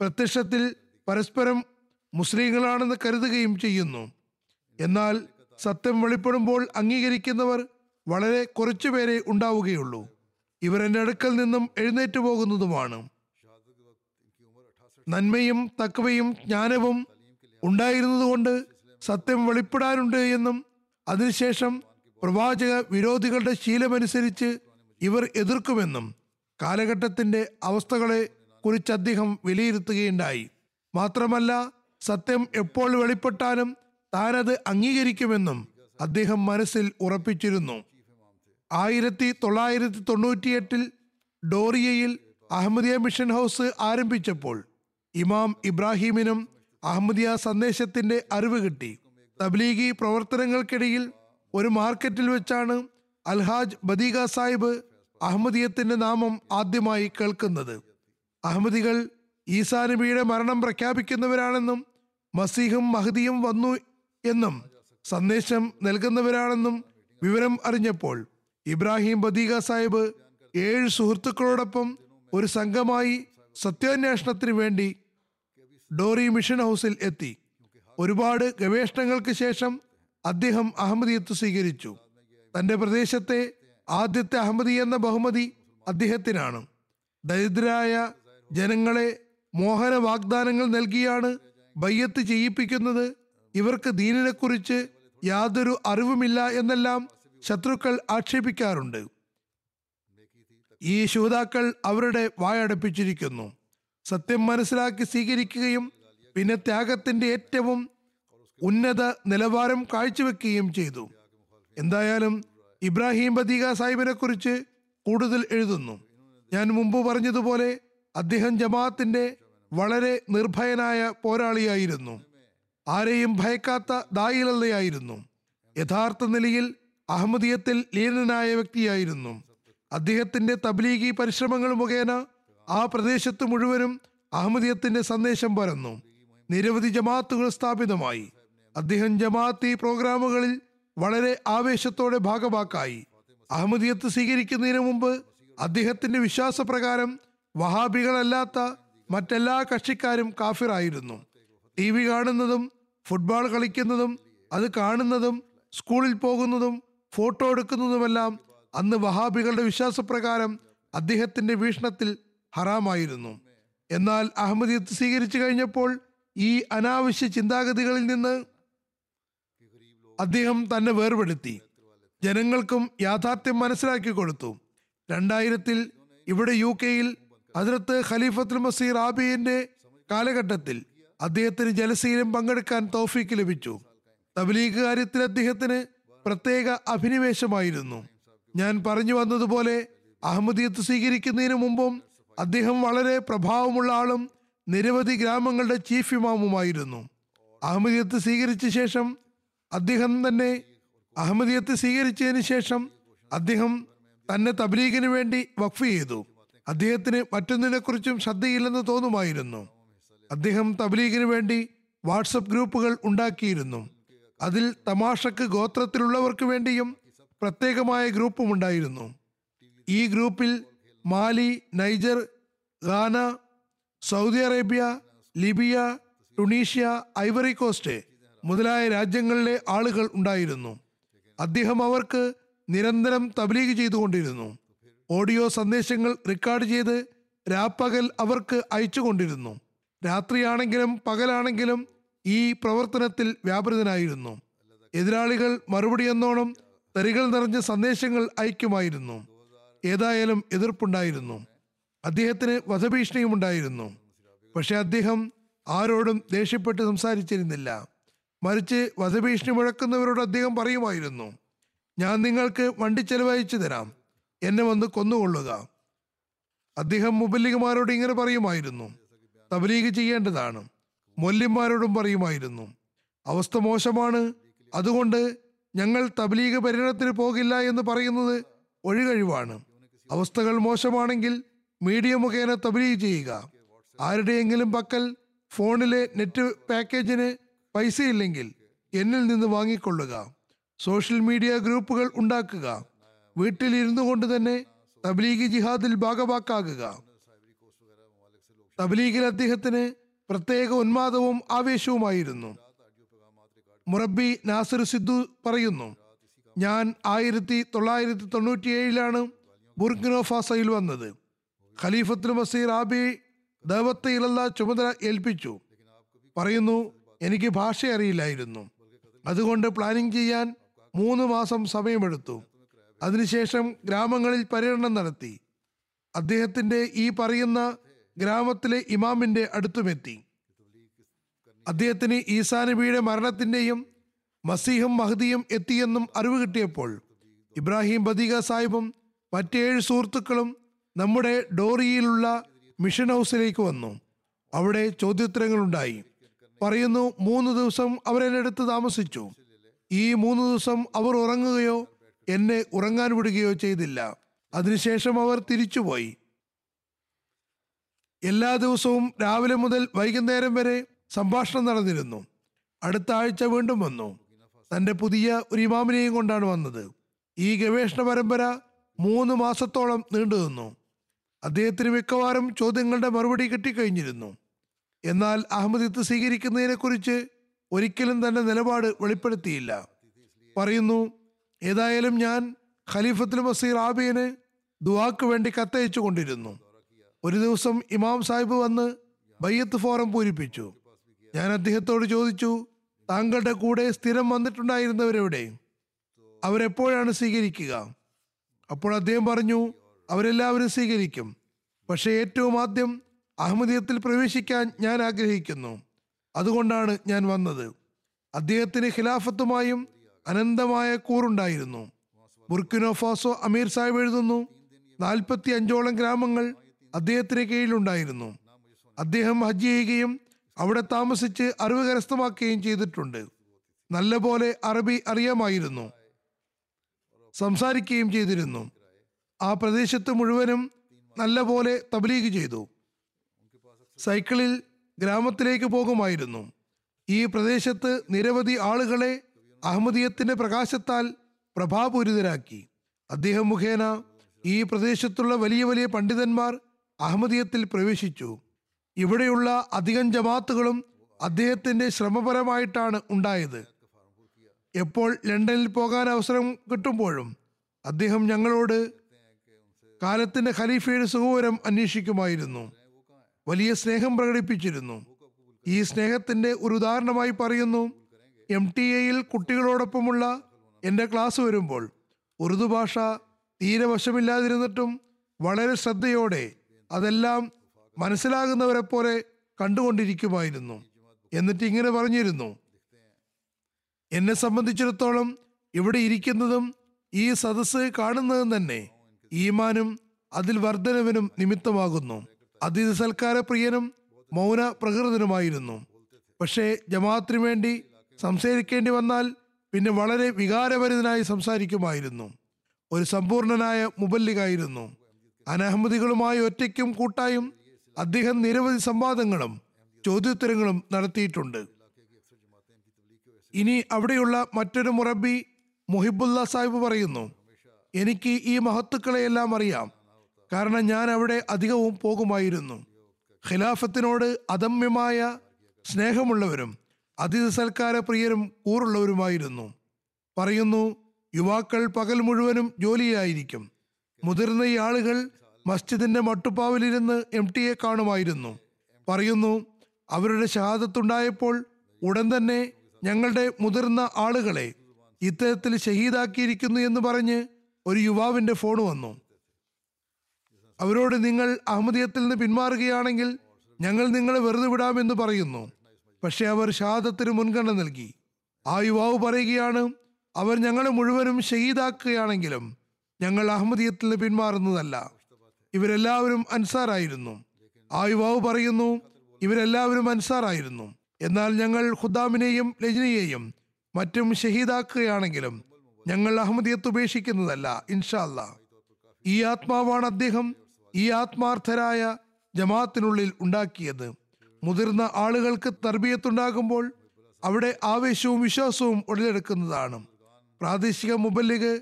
പ്രത്യക്ഷത്തിൽ പരസ്പരം മുസ്ലിങ്ങളാണെന്ന് കരുതുകയും ചെയ്യുന്നു, എന്നാൽ സത്യം വെളിപ്പെടുമ്പോൾ അംഗീകരിക്കുന്നവർ വളരെ കുറച്ചു പേരെ ഉണ്ടാവുകയുള്ളൂ, ഇവരെൻ്റെ അടുക്കൽ നിന്നും എഴുന്നേറ്റ് പോകുന്നതുമാണ്. നന്മയും തക്വയും ജ്ഞാനവും ഉണ്ടായിരുന്നതുകൊണ്ട് സത്യം വെളിപ്പെടാനുണ്ട് എന്നും അതിനുശേഷം പ്രവാചക വിരോധികളുടെ ശീലമനുസരിച്ച് ഇവർ എതിർക്കുമെന്നും കാലഘട്ടത്തിൻ്റെ അവസ്ഥകളെ കുറിച്ച് അദ്ദേഹം വിലയിരുത്തുകയുണ്ടായി. മാത്രമല്ല, സത്യം എപ്പോൾ വെളിപ്പെട്ടാലും താനത് അംഗീകരിക്കുമെന്നും അദ്ദേഹം മനസ്സിൽ ഉറപ്പിച്ചിരുന്നു. 1998-ൽ ഡോറിയയിൽ അഹമ്മദിയ മിഷൻ ഹൗസ് ആരംഭിച്ചപ്പോൾ ഇമാം ഇബ്രാഹിമിനും അഹമ്മദിയ സന്ദേശത്തിൻ്റെ അറിവ് കിട്ടി. തബ്ലീഗി പ്രവർത്തനങ്ങൾക്കിടയിൽ ഒരു മാർക്കറ്റിൽ വെച്ചാണ് അൽഹാജ് ബദീഗ സാഹിബ് അഹമ്മദിയത്തിൻ്റെ നാമം ആദ്യമായി കേൾക്കുന്നത്. അഹമ്മദികൾ ഈസാ നബിയുടെ മരണം പ്രഖ്യാപിക്കുന്നവരാണെന്നും മസീഹും മഹ്ദിയും വന്നു എന്നും സന്ദേശം നൽകുന്നവരാണെന്നും വിവരം അറിഞ്ഞപ്പോൾ ഇബ്രാഹിം ബദീഗ സാഹിബ് 7 സുഹൃത്തുക്കളോടൊപ്പം ഒരു സംഘമായി സത്യാന്വേഷണത്തിന് വേണ്ടി ഡോറി മിഷൻ ഹൗസിൽ എത്തി. ഒരുപാട് ഗവേഷണങ്ങൾക്ക് ശേഷം അദ്ദേഹം അഹമ്മദിയത്ത് സ്വീകരിച്ചു. തൻ്റെ പ്രദേശത്തെ ആദ്യത്തെ അഹമ്മദി എന്ന ബഹുമതി അദ്ദേഹത്തിനാണ്. ദരിദ്രരായ ജനങ്ങളെ മോഹന വാഗ്ദാനങ്ങൾ നൽകിയാണ് ബയ്യത്ത് ചെയ്യിപ്പിക്കുന്നത്. ഇവർക്ക് ദീനിനെക്കുറിച്ച് യാതൊരു അറിവുമില്ല എന്നെല്ലാം ശത്രുക്കൾ ആക്ഷേപിക്കാറുണ്ട്. ഈ ശൂതാക്കൾ അവരുടെ വായടപ്പിച്ചിരിക്കുന്നു. സത്യം മനസ്സിലാക്കി സ്വീകരിക്കുകയും പിന്നെ ത്യാഗത്തിൻ്റെ ഏറ്റവും ഉന്നത നിലവാരം കാഴ്ചവെക്കുകയും ചെയ്തു. എന്തായാലും ഇബ്രാഹിം ബദീഗ സാഹിബിനെ കുറിച്ച് കൂടുതൽ എഴുതുന്നു. ഞാൻ മുമ്പ് പറഞ്ഞതുപോലെ അദ്ദേഹം ജമാഅത്തിൻ്റെ വളരെ നിർഭയനായ പോരാളിയായിരുന്നു. ആരെയും ഭയക്കാത്ത ദായിലല്ലയായിരുന്നു. യഥാർത്ഥ നിലയിൽ അഹമ്മദിയത്തിൽ ലീനനായ വ്യക്തിയായിരുന്നു. അദ്ദേഹത്തിന്റെ തബ്ലീഗി പരിശ്രമങ്ങൾ മുഖേന ആ പ്രദേശത്ത് മുഴുവനും അഹമ്മദിയത്തിന്റെ സന്ദേശം പരന്നു. നിരവധി ജമാഅത്തുകൾ സ്ഥാപിതമായി. അദ്ദേഹം ജമാഅത്തി പ്രോഗ്രാമുകളിൽ വളരെ ആവേശത്തോടെ ഭാഗമാക്കായി. അഹമ്മദിയത്ത് സ്വീകരിക്കുന്നതിന് മുമ്പ് അദ്ദേഹത്തിന്റെ വിശ്വാസപ്രകാരം വഹാബികളല്ലാത്ത മറ്റെല്ലാ കക്ഷിക്കാരും കാഫിറായിരുന്നു. ടി വി കാണുന്നതും ഫുട്ബോൾ കളിക്കുന്നതും അത് കാണുന്നതും സ്കൂളിൽ പോകുന്നതും ഫോട്ടോ എടുക്കുന്നതുമെല്ലാം അന്ന് വഹാബികളുടെ വിശ്വാസപ്രകാരം അദ്ദേഹത്തിന്റെ വീക്ഷണത്തിൽ ഹറാമായിരുന്നു. എന്നാൽ അഹമ്മദിയത്ത് സ്വീകരിച്ചു കഴിഞ്ഞപ്പോൾ ഈ അനാവശ്യ ചിന്താഗതികളിൽ നിന്ന് അദ്ദേഹം തന്നെ വേർപെടുത്തി ജനങ്ങൾക്കും യാഥാർത്ഥ്യം മനസ്സിലാക്കി കൊടുത്തു. 2000 ഇവിടെ UK ഹദ്രത്ത് ഖലീഫത്തുൽ മസീഹ് റാബിന്റെ കാലഘട്ടത്തിൽ അദ്ദേഹത്തിന് ജലസയിലും പങ്കെടുക്കാൻ തൗഫീക്ക് ലഭിച്ചു. തബ്ലീഗ് കാര്യത്തിൽ അദ്ദേഹത്തിന് പ്രത്യേക അഭിനിവേശമായിരുന്നു. ഞാൻ പറഞ്ഞു വന്നതുപോലെ അഹമ്മദിയത്ത് സ്വീകരിക്കുന്നതിന് മുമ്പും അദ്ദേഹം വളരെ പ്രഭാവമുള്ള ആളും നിരവധി ഗ്രാമങ്ങളുടെ ചീഫ് ഇമാമുമായിരുന്നു. അഹമ്മദിയത്ത് സ്വീകരിച്ചതിന് ശേഷം അദ്ദേഹം തന്നെ തബ്ലീഗിന് വേണ്ടി വഖഫ് ചെയ്തു. അദ്ദേഹത്തിന് മറ്റൊന്നിനെക്കുറിച്ചും ശ്രദ്ധയില്ലെന്ന് തോന്നുമായിരുന്നു. അദ്ദേഹം തബ്ലീഗിന് വേണ്ടി വാട്സപ്പ് ഗ്രൂപ്പുകൾ ഉണ്ടാക്കിയിരുന്നു. അതിൽ തമാഷക്ക് ഗോത്രത്തിലുള്ളവർക്ക് വേണ്ടിയും പ്രത്യേകമായ ഗ്രൂപ്പും ഉണ്ടായിരുന്നു. ഈ ഗ്രൂപ്പിൽ Mali, Niger, Ghana, Saudi Arabia, Libya, Tunisia, Ivory Coast മുതലായ രാജ്യങ്ങളിലെ ആളുകൾ ഉണ്ടായിരുന്നു. അദ്ദേഹം അവർക്ക് നിരന്തരം തബ്ലീഗ് ചെയ്തുകൊണ്ടിരുന്നു. ഓഡിയോ സന്ദേശങ്ങൾ റെക്കോർഡ് ചെയ്ത് രാപ്പകൽ അവർക്ക് അയച്ചുകൊണ്ടിരുന്നു. രാത്രിയാണെങ്കിലും പകലാണെങ്കിലും ഈ പ്രവർത്തനത്തിൽ വ്യാപൃതനായിരുന്നു. എതിരാളികൾ മറുപടിയെന്നോണം തരികൾ നിറഞ്ഞ സന്ദേശങ്ങൾ അയക്കുമായിരുന്നു. ഏതായാലും എതിർപ്പുണ്ടായിരുന്നു. അദ്ദേഹത്തിന് വധഭീഷണിയും ഉണ്ടായിരുന്നു. പക്ഷെ അദ്ദേഹം ആരോടും ദേഷ്യപ്പെട്ട് സംസാരിച്ചിരുന്നില്ല. മറിച്ച് വധഭീഷണി മുഴക്കുന്നവരോട് അദ്ദേഹം പറയുമായിരുന്നു, ഞാൻ നിങ്ങൾക്ക് വണ്ടി ചെലവഴിച്ചു തരാം, എന്നെ വന്ന് കൊന്നുകൊള്ളുക. അദ്ദേഹം മുബല്ലിഗുമാരോട് ഇങ്ങനെ പറയുമായിരുന്നു, തബ്ലീഗ് ചെയ്യേണ്ടതാണ്. മൊല്ലിമാരോടും പറയുമായിരുന്നു, അവസ്ഥ മോശമാണ്, അതുകൊണ്ട് ഞങ്ങൾ തബ്ലീഗ് പര്യടനത്തിന് പോകില്ല എന്ന് പറയുന്നത് ഒഴികഴിവാണ്. അവസ്ഥകൾ മോശമാണെങ്കിൽ മീഡിയ മുഖേന തബ്ലീഗ് ചെയ്യുക. ആരുടെയെങ്കിലും പക്കൽ ഫോണിലെ നെറ്റ് പാക്കേജിന് പൈസയില്ലെങ്കിൽ എന്നിൽ നിന്ന് വാങ്ങിക്കൊള്ളുക. സോഷ്യൽ മീഡിയ ഗ്രൂപ്പുകൾ ഉണ്ടാക്കുക. വീട്ടിലിരുന്നു കൊണ്ട് തന്നെ തബ്ലീഗ് ജിഹാദിൽ ഭാഗമാക്കുക. തബ്ലീഗിൽ അദ്ദേഹത്തിന് പ്രത്യേക ഉന്മാദവും ആവേശവുമായിരുന്നു. മുറബി നാസിർ സിദ്ദു പറയുന്നു, ഞാൻ 1997 ബുർക്കിനോഫാസയിൽ വന്നത്. ഖലീഫത്തുൽ മസീഹ് റാബി ദഅവത്ത് ഇലല്ലാ ചുമതല ഏൽപ്പിച്ചു. പറയുന്നു, എനിക്ക് ഭാഷ അറിയില്ലായിരുന്നു. അതുകൊണ്ട് പ്ലാനിങ് ചെയ്യാൻ 3 മാസം സമയമെടുത്തു. അതിനുശേഷം ഗ്രാമങ്ങളിൽ പര്യടനം നടത്തി. അദ്ദേഹത്തിന്റെ ഈ പറയുന്ന ഗ്രാമത്തിലെ ഇമാമിന്റെ അടുത്തുമെത്തി. അദ്ദേഹത്തിന് ഈസാ നബിയുടെ മരണത്തിന്റെയും മസീഹും മഹ്ദിയും എത്തിയെന്നും അറിവ് കിട്ടിയപ്പോൾ ഇബ്രാഹിം ബദിക സാഹിബും മറ്റേഴ് സുഹൃത്തുക്കളും നമ്മുടെ ഡോറിയിലുള്ള മിഷൻ ഹൗസിലേക്ക് വന്നു. അവിടെ ചോദ്യോത്തരങ്ങളുണ്ടായി. പറയുന്നു, 3 ദിവസം അവരെന്നെടുത്ത് താമസിച്ചു. ഈ 3 ദിവസം അവർ ഉറങ്ങുകയോ എന്നെ ഉറങ്ങാൻ വിടുകയോ ചെയ്തില്ല. അതിനുശേഷം അവർ തിരിച്ചുപോയി. എല്ലാ ദിവസവും രാവിലെ മുതൽ വൈകുന്നേരം വരെ സംഭാഷണം നടന്നിരുന്നു. അടുത്ത ആഴ്ച വീണ്ടും വന്നു. തൻ്റെ പുതിയ ഒരു ഇമാമിനെയും കൊണ്ടാണ് വന്നത്. ഈ ഗവേഷണ പരമ്പര 3 മാസത്തോളം നീണ്ടു നിന്നു. അദ്ദേഹത്തിന് മിക്കവാറും ചോദ്യങ്ങളുടെ മറുപടി കിട്ടിക്കഴിഞ്ഞിരുന്നു. എന്നാൽ അഹമ്മദിയത്ത് സ്വീകരിക്കുന്നതിനെക്കുറിച്ച് ഒരിക്കലും തൻ്റെ നിലപാട് വെളിപ്പെടുത്തിയില്ല. പറയുന്നു, ഏതായാലും ഞാൻ ഖലീഫത്തുൽ മസീഹ് റാബിന് ദുആക്ക് വേണ്ടി കത്തയച്ചു കൊണ്ടിരുന്നു. ഒരു ദിവസം ഇമാം സാഹിബ് വന്ന് ബയ്യത്ത് ഫോറം പൂരിപ്പിച്ചു. ഞാൻ അദ്ദേഹത്തോട് ചോദിച്ചു, താങ്കളുടെ കൂടെ സ്ഥിരം വന്നിട്ടുണ്ടായിരുന്നവരെവിടെ? അവരെപ്പോഴാണ് സ്വീകരിക്കുക? അപ്പോൾ അദ്ദേഹം പറഞ്ഞു, അവരെല്ലാവരും സ്വീകരിക്കും. പക്ഷേ ഏറ്റവും ആദ്യം അഹമ്മദിയത്തിൽ പ്രവേശിക്കാൻ ഞാൻ ആഗ്രഹിക്കുന്നു. അതുകൊണ്ടാണ് ഞാൻ വന്നത്. അദ്ദേഹത്തിന് ഖിലാഫത്തുമായും അനന്തമായ കൂറുണ്ടായിരുന്നു. ബുർക്കിനോഫാസോ അമീർ സാഹിബ് എഴുതുന്നു, 45ഓളം ഗ്രാമങ്ങൾ അദ്ദേഹത്തിന് കീഴിലുണ്ടായിരുന്നു. അദ്ദേഹം ഹജ്ജ് ചെയ്യുകയും അവിടെ താമസിച്ച് അറിവ് കരസ്ഥമാക്കുകയും ചെയ്തിട്ടുണ്ട്. നല്ലപോലെ അറബി അറിയാമായിരുന്നു, സംസാരിക്കുകയും ചെയ്തിരുന്നു. ആ പ്രദേശത്ത് മുഴുവനും നല്ലപോലെ തബ്ലീഗ് ചെയ്തു. സൈക്കിളിൽ ഗ്രാമത്തിലേക്ക് പോകുമായിരുന്നു. ഈ പ്രദേശത്ത് നിരവധി ആളുകളെ അഹമ്മദിയത്തിന്റെ പ്രകാശത്താൽ പ്രഭാപൂരിതരാക്കി. അദ്ദേഹം മുഖേന ഈ പ്രദേശത്തുള്ള വലിയ വലിയ പണ്ഡിതന്മാർ അഹമ്മദിയത്തിൽ പ്രവേശിച്ചു. ഇവിടെയുള്ള അധികം ജമാത്തുകളും അദ്ദേഹത്തിന്റെ ശ്രമപരമായിട്ടാണ് ഉണ്ടായത്. എപ്പോൾ ലണ്ടനിൽ പോകാൻ അവസരം കിട്ടുമ്പോഴും അദ്ദേഹം ഞങ്ങളോട് കാലത്തിന്റെ ഖലീഫയുടെ സുഖവരം അന്വേഷിക്കുമായിരുന്നു, വലിയ സ്നേഹം പ്രകടിപ്പിച്ചിരുന്നു. ഈ സ്നേഹത്തിന്റെ ഒരു ഉദാഹരണമായി പറയുന്നു, MTA കുട്ടികളോടൊപ്പമുള്ള എൻ്റെ ക്ലാസ് വരുമ്പോൾ ഉറുദു ഭാഷ തീരെ വശമില്ലാതിരുന്നിട്ടും വളരെ ശ്രദ്ധയോടെ അതെല്ലാം മനസ്സിലാകുന്നവരെ പോലെ കണ്ടുകൊണ്ടിരിക്കുമായിരുന്നു. എന്നിട്ട് ഇങ്ങനെ പറഞ്ഞിരുന്നു, എന്നെ സംബന്ധിച്ചിടത്തോളം ഇവിടെ ഇരിക്കുന്നതും ഈ സദസ്സ് കാണുന്നതും തന്നെ ഈമാനും അതിൽ വർധനവിനും നിമിത്തമാകുന്നു. അതിഥി സൽക്കാര പ്രിയനും മൗന പ്രകൃതനുമായിരുന്നു. പക്ഷേ ജമാഅത്തിന് വേണ്ടി സംസാരിക്കേണ്ടി വന്നാൽ പിന്നെ വളരെ വികാരഭരിതനായി സംസാരിക്കുമായിരുന്നു. ഒരു സമ്പൂർണനായ മുബല്ലിഗായിരുന്നു. അനഹമ്മദികളുമായി ഒറ്റയ്ക്കും കൂട്ടായും അദ്ദേഹം നിരവധി സംവാദങ്ങളും ചോദ്യോത്തരങ്ങളും നടത്തിയിട്ടുണ്ട്. ഇനി അവിടെയുള്ള മറ്റൊരു മുറബി മുഹിബുല്ല സാഹിബ് പറയുന്നു, എനിക്ക് ഈ മഹത്തുക്കളെയെല്ലാം അറിയാം, കാരണം ഞാൻ അവിടെ അധികവും പോകുമായിരുന്നു. ഖിലാഫത്തിനോട് അദമ്യമായ സ്നേഹമുള്ളവരും അതിഥി സൽക്കാര പ്രിയരും കൂറുള്ളവരുമായിരുന്നു. പറയുന്നു, യുവാക്കൾ പകൽ മുഴുവനും ജോലിയിലായിരിക്കും. മുതിർന്ന ഈ ആളുകൾ മസ്ജിദിന്റെ മട്ടുപ്പാവിലിരുന്ന് MTA കാണുമായിരുന്നു. പറയുന്നു, അവരുടെ ഷഹാദത്തുണ്ടായപ്പോൾ ഉടൻ തന്നെ ഞങ്ങളുടെ മുതിർന്ന ആളുകളെ ഇത്തരത്തിൽ ഷഹീദാക്കിയിരിക്കുന്നു എന്ന് പറഞ്ഞ് ഒരു യുവാവിന്റെ ഫോൺ വന്നു. അവരോട്, നിങ്ങൾ അഹമ്മദിയത്തിൽ നിന്ന് പിന്മാറുകയാണെങ്കിൽ ഞങ്ങൾ നിങ്ങളെ വെറുതെ വിടാമെന്ന് പറയുന്നു. പക്ഷെ അവർ ഷഹാദത്തിന് മുൻഗണന നൽകി. ആ യുവാവ് പറയുകയാണ്, അവർ ഞങ്ങളെ മുഴുവനും ഷഹീദാക്കുകയാണെങ്കിലും ഞങ്ങൾ അഹമ്മദിയത്തിൽ നിന്ന് പിന്മാറുന്നതല്ല. ഇവരെല്ലാവരും അൻസാറായിരുന്നു. ആ യുവാവ് പറയുന്നു, ഇവരെല്ലാവരും അൻസാറായിരുന്നു, എന്നാൽ ഞങ്ങൾ ഖുദ്ദാമിനെയും ലജ്നയെയും മറ്റും ഷഹീദാക്കുകയാണെങ്കിലും ഞങ്ങൾ അഹമ്മദിയത്ത് ഉപേക്ഷിക്കുന്നതല്ല, ഇൻഷാ അല്ലാ. ഈ ആത്മാവാണ് അദ്ദേഹം ഈ ആത്മാർത്ഥരായ ജമാഅത്തിനുള്ളിൽ ഉണ്ടാക്കിയത്. മുതിർന്ന ആളുകൾക്ക് തർബിയത്തുണ്ടാകുമ്പോൾ അവിടെ ആവേശവും വിശ്വാസവും ഉടലെടുക്കുന്നതാണ്. പ്രാദേശിക മുബല്ലിഗ്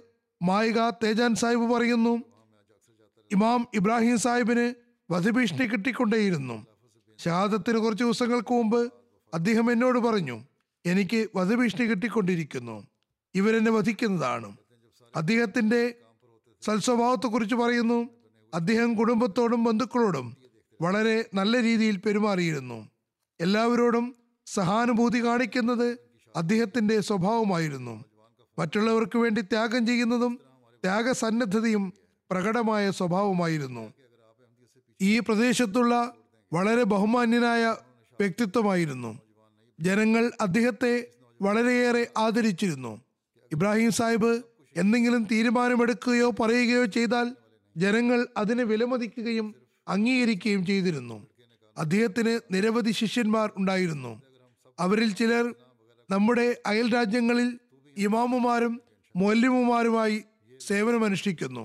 മായിക തേജാൻ സാഹിബ് പറയുന്നു, ഇമാം ഇബ്രാഹിം സാഹിബിന് വധഭീഷണി കിട്ടിക്കൊണ്ടേയിരുന്നു. ഷഹാദത്തിന് കുറച്ച് ദിവസങ്ങൾക്ക് മുമ്പ് അദ്ദേഹം എന്നോട് പറഞ്ഞു, എനിക്ക് വധഭീഷണി കിട്ടിക്കൊണ്ടിരിക്കുന്നു, ഇവരെന്നെ വധിക്കുന്നതാണ്. അദ്ദേഹത്തിന്റെ സൽസ്വഭാവത്തെക്കുറിച്ച് പറയുന്നു, അദ്ദേഹം കുടുംബത്തോടും ബന്ധുക്കളോടും വളരെ നല്ല രീതിയിൽ പെരുമാറിയിരുന്നു. എല്ലാവരോടും സഹാനുഭൂതി കാണിക്കുന്നത് അദ്ദേഹത്തിന്റെ സ്വഭാവമായിരുന്നു. മറ്റുള്ളവർക്ക് വേണ്ടി ത്യാഗം ചെയ്യുന്നതും ത്യാഗസന്നദ്ധതയും പ്രകടമായ സ്വഭാവമായിരുന്നു. ഈ പ്രദേശത്തുള്ള വളരെ ബഹുമാന്യനായ വ്യക്തിത്വമായിരുന്നു. ജനങ്ങൾ അദ്ദേഹത്തെ വളരെയേറെ ആദരിച്ചിരുന്നു. ഇബ്രാഹിം സാഹിബ് എന്തെങ്കിലും തീരുമാനമെടുക്കുകയോ പറയുകയോ ചെയ്താൽ ജനങ്ങൾ അതിനെ വിലമതിക്കുകയും അംഗീകരിക്കുകയും ചെയ്തിരുന്നു. അദ്ദേഹത്തിന് നിരവധി ശിഷ്യന്മാർ ഉണ്ടായിരുന്നു. അവരിൽ ചിലർ നമ്മുടെ അയൽ രാജ്യങ്ങളിൽ ഇമാമുമാരും മൗലവിമാരുമായി സേവനമനുഷ്ഠിക്കുന്നു.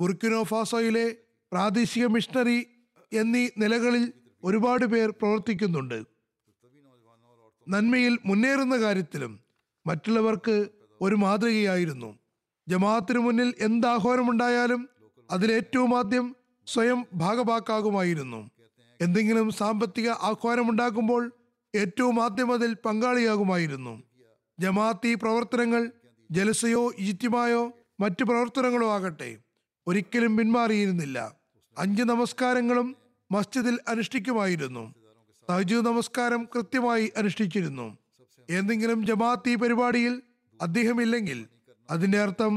ബുർക്കിനോ ഫാസോയിലെ പ്രാദേശിക മിഷണറി എന്നീ നിലകളിൽ ഒരുപാട് പേർ പ്രവർത്തിക്കുന്നുണ്ട്. നന്മയിൽ മുന്നേറുന്ന കാര്യത്തിലും മറ്റുള്ളവർക്ക് ഒരു മാതൃകയായിരുന്നു. ജമാഅത്തിന് മുന്നിൽ എന്ത് ആഹ്വാനമുണ്ടായാലും അതിലേറ്റവും ആദ്യം സ്വയം ഭാഗഭാക്കാകുമായിരുന്നു. എന്തെങ്കിലും സാമ്പത്തിക ആഹ്വാനമുണ്ടാക്കുമ്പോൾ ഏറ്റവും ആദ്യം അതിൽ പങ്കാളിയാകുമായിരുന്നു. ജമാഅത്തി പ്രവർത്തനങ്ങൾ ജലസയോ ഇജ്തിമായോ മറ്റു പ്രവർത്തനങ്ങളോ ആകട്ടെ ഒരിക്കലും പിന്മാറിയിരുന്നില്ല. 5 നമസ്കാരങ്ങളും മസ്ജിദിൽ അനുഷ്ഠിക്കുമായിരുന്നു. തഹജ്ജുദ് നമസ്കാരം കൃത്യമായി അനുഷ്ഠിച്ചിരുന്നു. ഏതെങ്കിലും ജമാഅത്തി പരിപാടിയിൽ അദ്ദേഹം ഇല്ലെങ്കിൽ അതിന്റെ അർത്ഥം